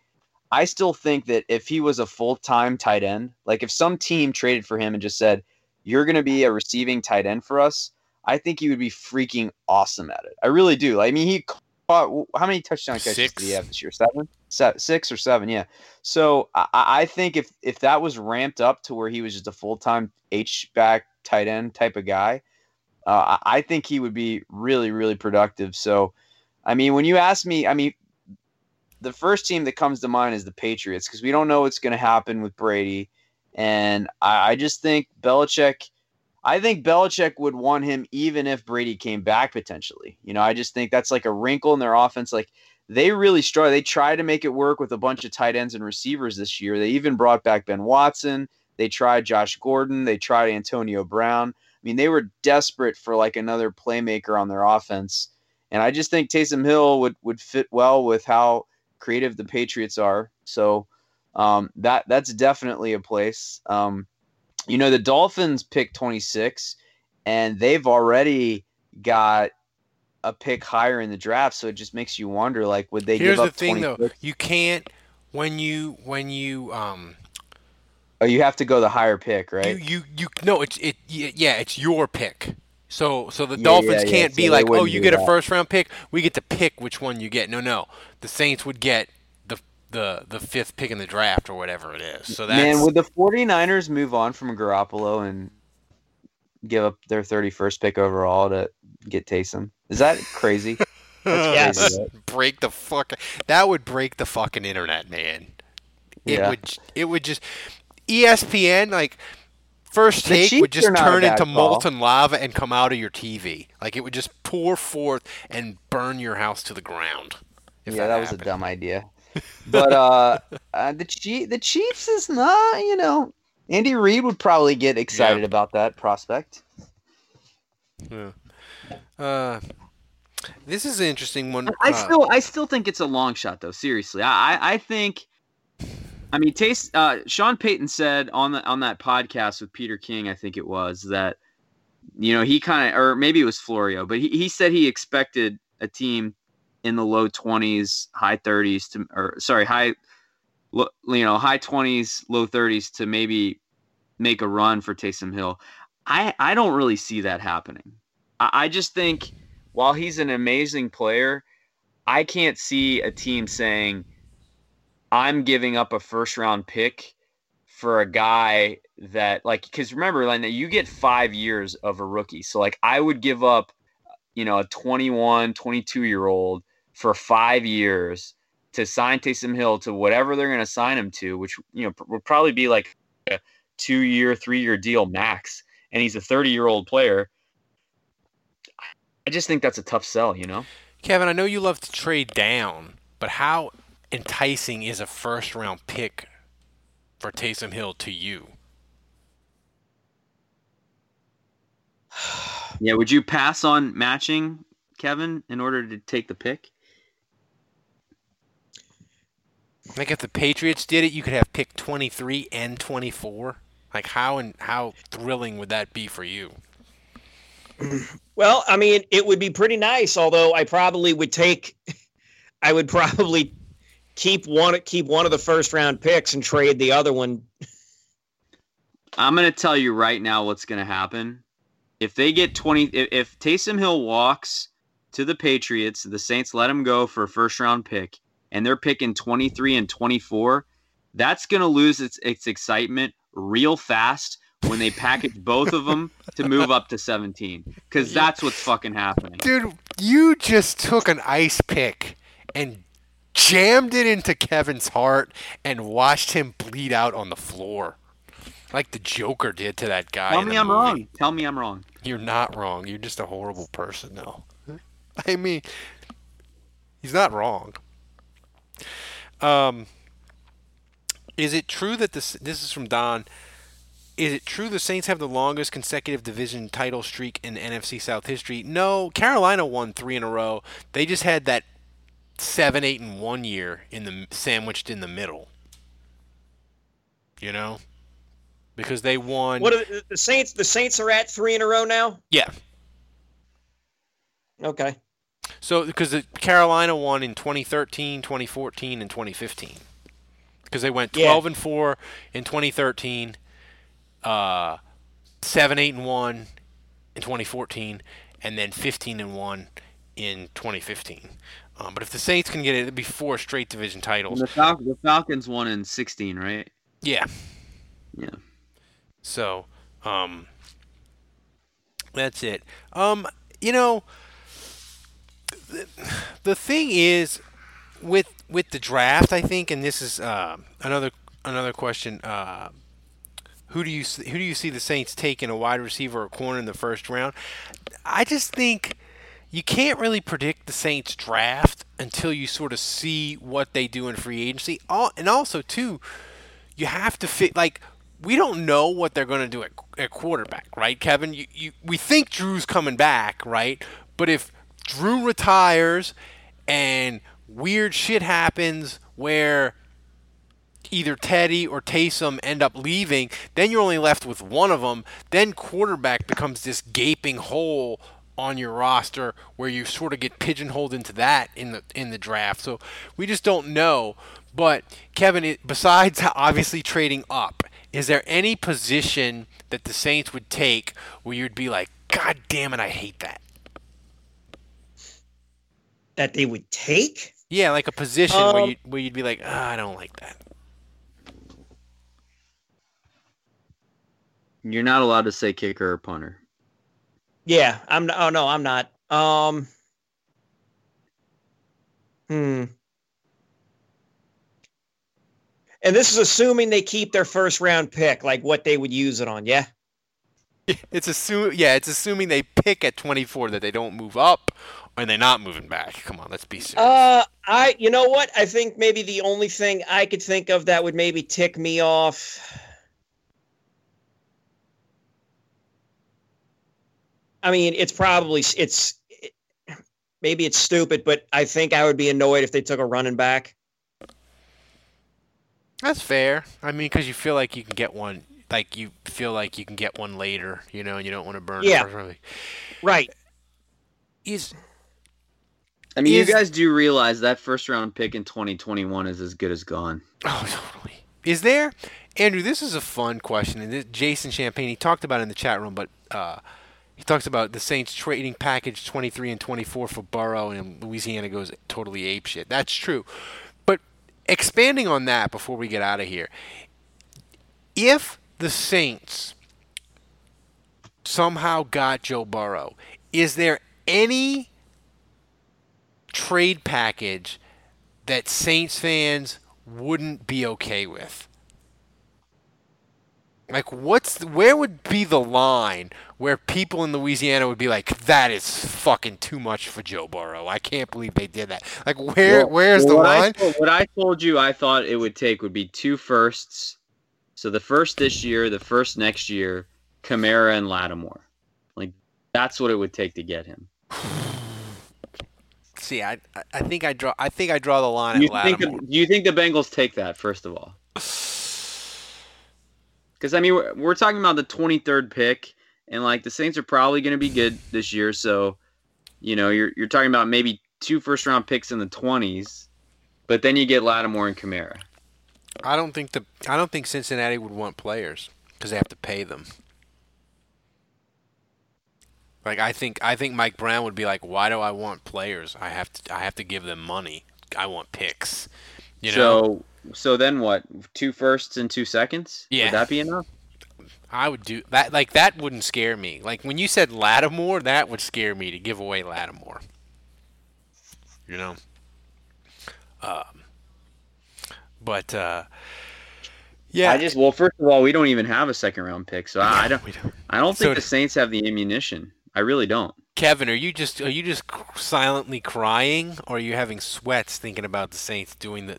I still think that if he was a full-time tight end, like if some team traded for him and just said, you're going to be a receiving tight end for us, I think he would be freaking awesome at it. I really do. I mean, he caught – how many touchdown catches did he have this year? 7? 6 or 7, yeah. So I think if that was ramped up to where he was just a full-time H-back tight end type of guy, I think he would be really, really productive. So, I mean, when you ask me – I mean, the first team that comes to mind is the Patriots because we don't know what's going to happen with Brady. And I just think Belichick would want him even if Brady came back potentially. You know, I just think that's like a wrinkle in their offense. Like they really struggle. They try to make it work with a bunch of tight ends and receivers this year. They even brought back Ben Watson. They tried Josh Gordon. They tried Antonio Brown. I mean, they were desperate for like another playmaker on their offense. And I just think Taysom Hill would fit well with how creative the Patriots are. So that's definitely a place. You know, the Dolphins pick 26 and they've already got a pick higher in the draft. So it just makes you wonder, like, would they give up 26? Here's the thing though. You can't, you have to go the higher pick, right? No, it's your pick. So the Dolphins can't be like, oh, you get a first-round pick. We get to pick which one you get. No. The Saints would get the fifth pick in the draft or whatever it is. So that's... Man, would the 49ers move on from Garoppolo and give up their 31st pick overall to get Taysom? Is that crazy? That's crazy. Yes. Break the fuck. That would break the fucking internet, man. It would just... ESPN, like... First Take would just turn into molten lava and come out of your TV. Like, it would just pour forth and burn your house to the ground. Yeah, that was a dumb idea. But the Chiefs is not, Andy Reid would probably get excited about that prospect. Yeah. This is an interesting one. I still think it's a long shot, though, seriously. I think... Sean Payton said on that podcast with Peter King, I think it was, that he kind of, or maybe it was Florio, but he said he expected a team in the low 20s, high 30s to, or sorry, high 20s, low 30s to maybe make a run for Taysom Hill. I don't really see that happening. I just think while he's an amazing player, I can't see a team saying, I'm giving up a first-round pick for a guy that, like, because remember, like, you get 5 years of a rookie. So, like, I would give up, a 21, 22-year-old for 5 years to sign Taysom Hill to whatever they're going to sign him to, which, would probably be like a 2-year, 3-year deal max. And he's a 30-year-old player. I just think that's a tough sell, Kevin, I know you love to trade down, but how enticing is a first-round pick for Taysom Hill to you? Yeah, would you pass on matching, Kevin, in order to take the pick? Like, if the Patriots did it, you could have pick 23 and 24. Like, how thrilling would that be for you? Well, it would be pretty nice, although I would probably keep one of the first round picks and trade the other one. I'm going to tell you right now what's going to happen. If they get if Taysom Hill walks to the Patriots, the Saints let him go for a first round pick, and they're picking 23 and 24, that's going to lose its excitement real fast when they package both of them to move up to 17, because that's what's fucking happening. Dude, you just took an ice pick and jammed it into Kevin's heart and watched him bleed out on the floor, like the Joker did to that guy. Tell me I'm wrong. You're not wrong. You're just a horrible person now. He's not wrong. Is it true that this is from Don? Is it true the Saints have the longest consecutive division title streak in NFC South history? No, Carolina won 3 in a row. They just had that 7, 8, and 1 year sandwiched in the middle. Because they won. What are the Saints? The Saints are at 3 in a row now. Yeah. Okay. So because the Carolina won in 2013, 2014, and 2015, because they went 12-4 in 2013, 7, 8, and 1 in 2014, and then 15-1 in 2015. But if the Saints can get it, it'd be 4 straight division titles. And the Falcons won in 2016, right? Yeah. Yeah. So, that's it. The thing is with the draft, I think, and this is another question. Who do you see the Saints taking, a wide receiver or corner in the first round? I just think you can't really predict the Saints draft until you sort of see what they do in free agency. And also, too, you have to fit – like, we don't know what they're going to do at quarterback, right, Kevin? We think Drew's coming back, right? But if Drew retires and weird shit happens where either Teddy or Taysom end up leaving, then you're only left with one of them. Then quarterback becomes this gaping hole on your roster where you sort of get pigeonholed into that in the draft. So we just don't know. But Kevin, besides obviously trading up, is there any position that the Saints would take where you'd be like, God damn it, I hate that. That they would take? Yeah, like a position where you'd be like, oh, I don't like that. You're not allowed to say kicker or punter. Yeah, I'm not. And this is assuming they keep their first round pick, like what they would use it on, yeah? It's assuming they pick at 24, that they don't move up, or they're not moving back. Come on, let's be serious. You know what? I think maybe the only thing I could think of that would maybe tick me off. I mean, maybe it's stupid, but I think I would be annoyed if they took a running back. That's fair. I mean, because you feel like you can get one, later, you know, and you don't want to burn. Yeah. It. Right. You guys do realize that first round pick in 2021 is as good as gone. Oh, totally. Is there, Andrew? This is a fun question, and this, Jason Champagne, he talked about it in the chat room, but. He talks about the Saints trading package 23 and 24 for Burrow, and Louisiana goes totally apeshit. That's true. But expanding on that before we get out of here, if the Saints somehow got Joe Burrow, is there any trade package that Saints fans wouldn't be okay with? Like, where would be the line where people in Louisiana would be like, that is fucking too much for Joe Burrow. I can't believe they did that. Like, where's the line? What I told you I thought it would take would be 2 firsts. So the first this year, the first next year, Kamara and Lattimore. Like, that's what it would take to get him. See, I think I draw the line at Lattimore. Do you think the Bengals take that, first of all? Because, I mean, we're talking about the 23rd pick, and, like, the Saints are probably going to be good this year. So, you know, you're talking about maybe 2 first-round picks in the 20s, but then you get Lattimore and Kamara. I don't think Cincinnati would want players because they have to pay them. Like, I think Mike Brown would be like, why do I want players? I have to give them money. I want picks. You know? So then what? 2 firsts and 2 seconds? Yeah. Would that be enough? I would do that. Like, that wouldn't scare me. Like, when you said Lattimore, that would scare me to give away Lattimore. You know? Yeah. Well, first of all, we don't even have a second-round pick, so I don't think the Saints have the ammunition. I really don't. Kevin, are you just silently crying, or are you having sweats thinking about the Saints doing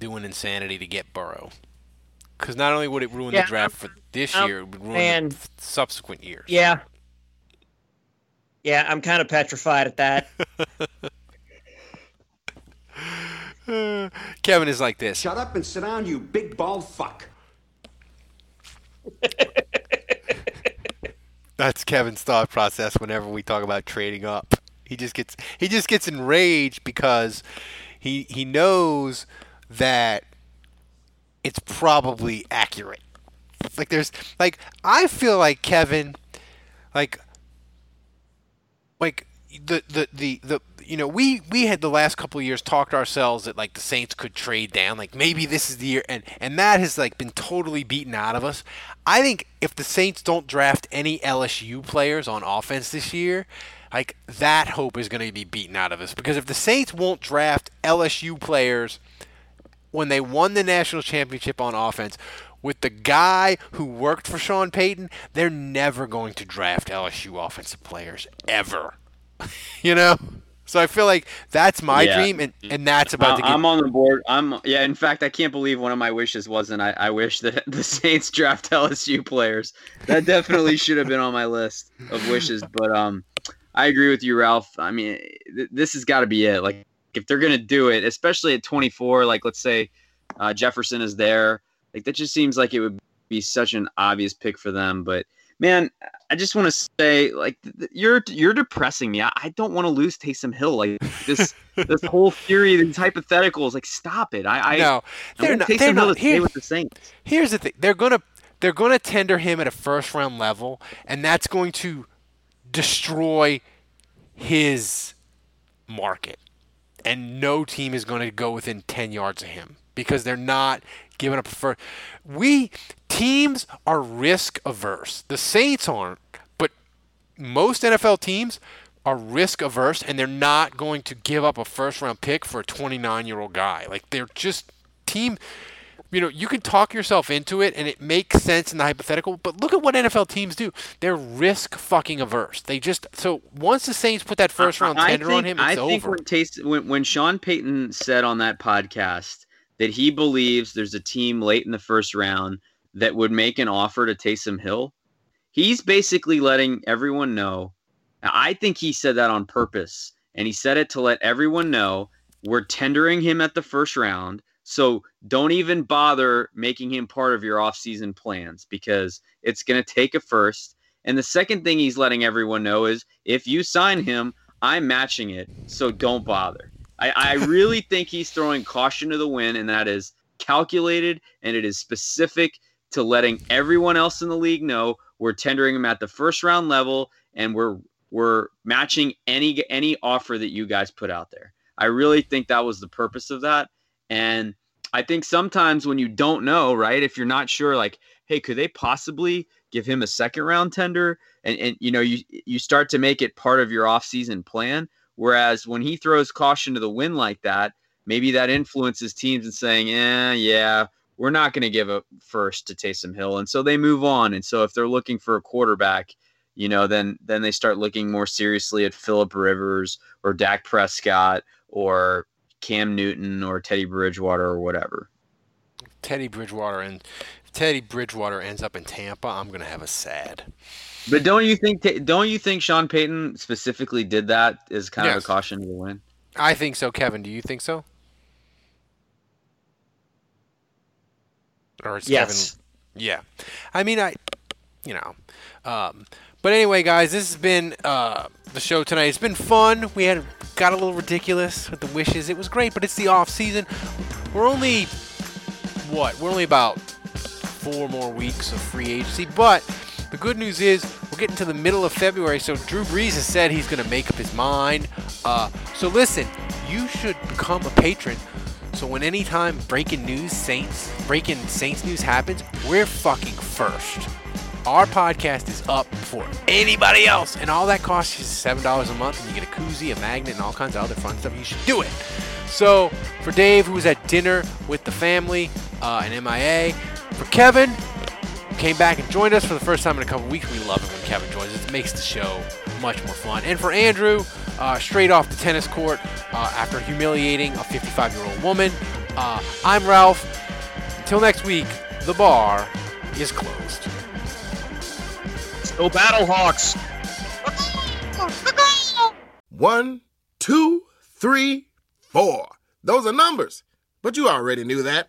insanity to get Burrow? Because not only would it ruin the draft for this year, it would ruin the subsequent years. Yeah, I'm kind of petrified at that. Kevin is like this. Shut up and sit down, you big bald fuck. That's Kevin's thought process whenever we talk about trading up. He just gets enraged because he knows that it's probably accurate. Like, I feel like Kevin, the you know, we had the last couple of years talked ourselves that, like, the Saints could trade down. Like, maybe this is the year. And that has, like, been totally beaten out of us. I think if the Saints don't draft any LSU players on offense this year, like, that hope is going to be beaten out of us. Because if the Saints won't draft LSU players when they won the national championship on offense with the guy who worked for Sean Payton, they're never going to draft LSU offensive players ever. You know? So I feel like that's my dream, and that's about to get... I'm on the board. In fact, I can't believe one of my wishes wasn't I wish that the Saints draft LSU players. That definitely should have been on my list of wishes, but I agree with you, Ralph. I mean, this has got to be it. Like, if they're going to do it, especially at 24, like, let's say Jefferson is there, like, that just seems like it would be such an obvious pick for them, but... Man, I just want to say, like, you're depressing me. I don't want to lose Taysom Hill. Like, this whole theory, these hypotheticals, like, stop it. They're not with the Saints. Here's the thing: they're gonna tender him at a first round level, and that's going to destroy his market. And no team is going to go within 10 yards of him because they're not giving up first. Teams are risk averse. The Saints aren't, but most NFL teams are risk averse, and they're not going to give up a first round pick for a 29-year-old guy. Like, they're just team. You know, you can talk yourself into it, and it makes sense in the hypothetical, but look at what NFL teams do. They're risk-fucking-averse. They just – so once the Saints put that first-round tender on him, it's over. I think when Sean Payton said on that podcast that he believes there's a team late in the first round that would make an offer to Taysom Hill, he's basically letting everyone know – I think he said that on purpose, and he said it to let everyone know we're tendering him at the first round. So don't even bother making him part of your off-season plans because it's going to take a first. And the second thing he's letting everyone know is if you sign him, I'm matching it, so don't bother. I really think he's throwing caution to the wind, and that is calculated, and it is specific to letting everyone else in the league know we're tendering him at the first-round level, and we're matching any offer that you guys put out there. I really think that was the purpose of that. And I think sometimes when you don't know, right, if you're not sure, like, hey, could they possibly give him a second round tender? And you know, you start to make it part of your offseason plan. Whereas when he throws caution to the wind like that, maybe that influences teams and saying, yeah, we're not going to give a first to Taysom Hill. And so they move on. And so if they're looking for a quarterback, you know, then they start looking more seriously at Phillip Rivers or Dak Prescott or Cam Newton or Teddy Bridgewater or whatever. Teddy Bridgewater ends up in Tampa, I'm going to have a sad. But don't you think Sean Payton specifically did that as kind of a caution to the wind? I think so. Kevin, do you think so? Or it's yes. Kevin? Yeah. I mean, but anyway, guys, this has been the show tonight. It's been fun. We got a little ridiculous with the wishes. It was great, but it's the off season. We're only about 4 more weeks of free agency. But the good news is we're getting to the middle of February. So Drew Brees has said he's going to make up his mind. So listen, you should become a patron. So when any time breaking Saints news happens, we're fucking first. Our podcast is up before anybody else, and all that costs you is $7 a month, and you get a koozie, a magnet, and all kinds of other fun stuff. You should do it. So for Dave, who was at dinner with the family and MIA, for Kevin, who came back and joined us for the first time in a couple weeks. We love it when Kevin joins us. It makes the show much more fun. And for Andrew, straight off the tennis court after humiliating a 55-year-old woman. I'm Ralph. Until next week, the bar is closed. Go Battlehawks! 1, 2, 3, 4. Those are numbers, but you already knew that.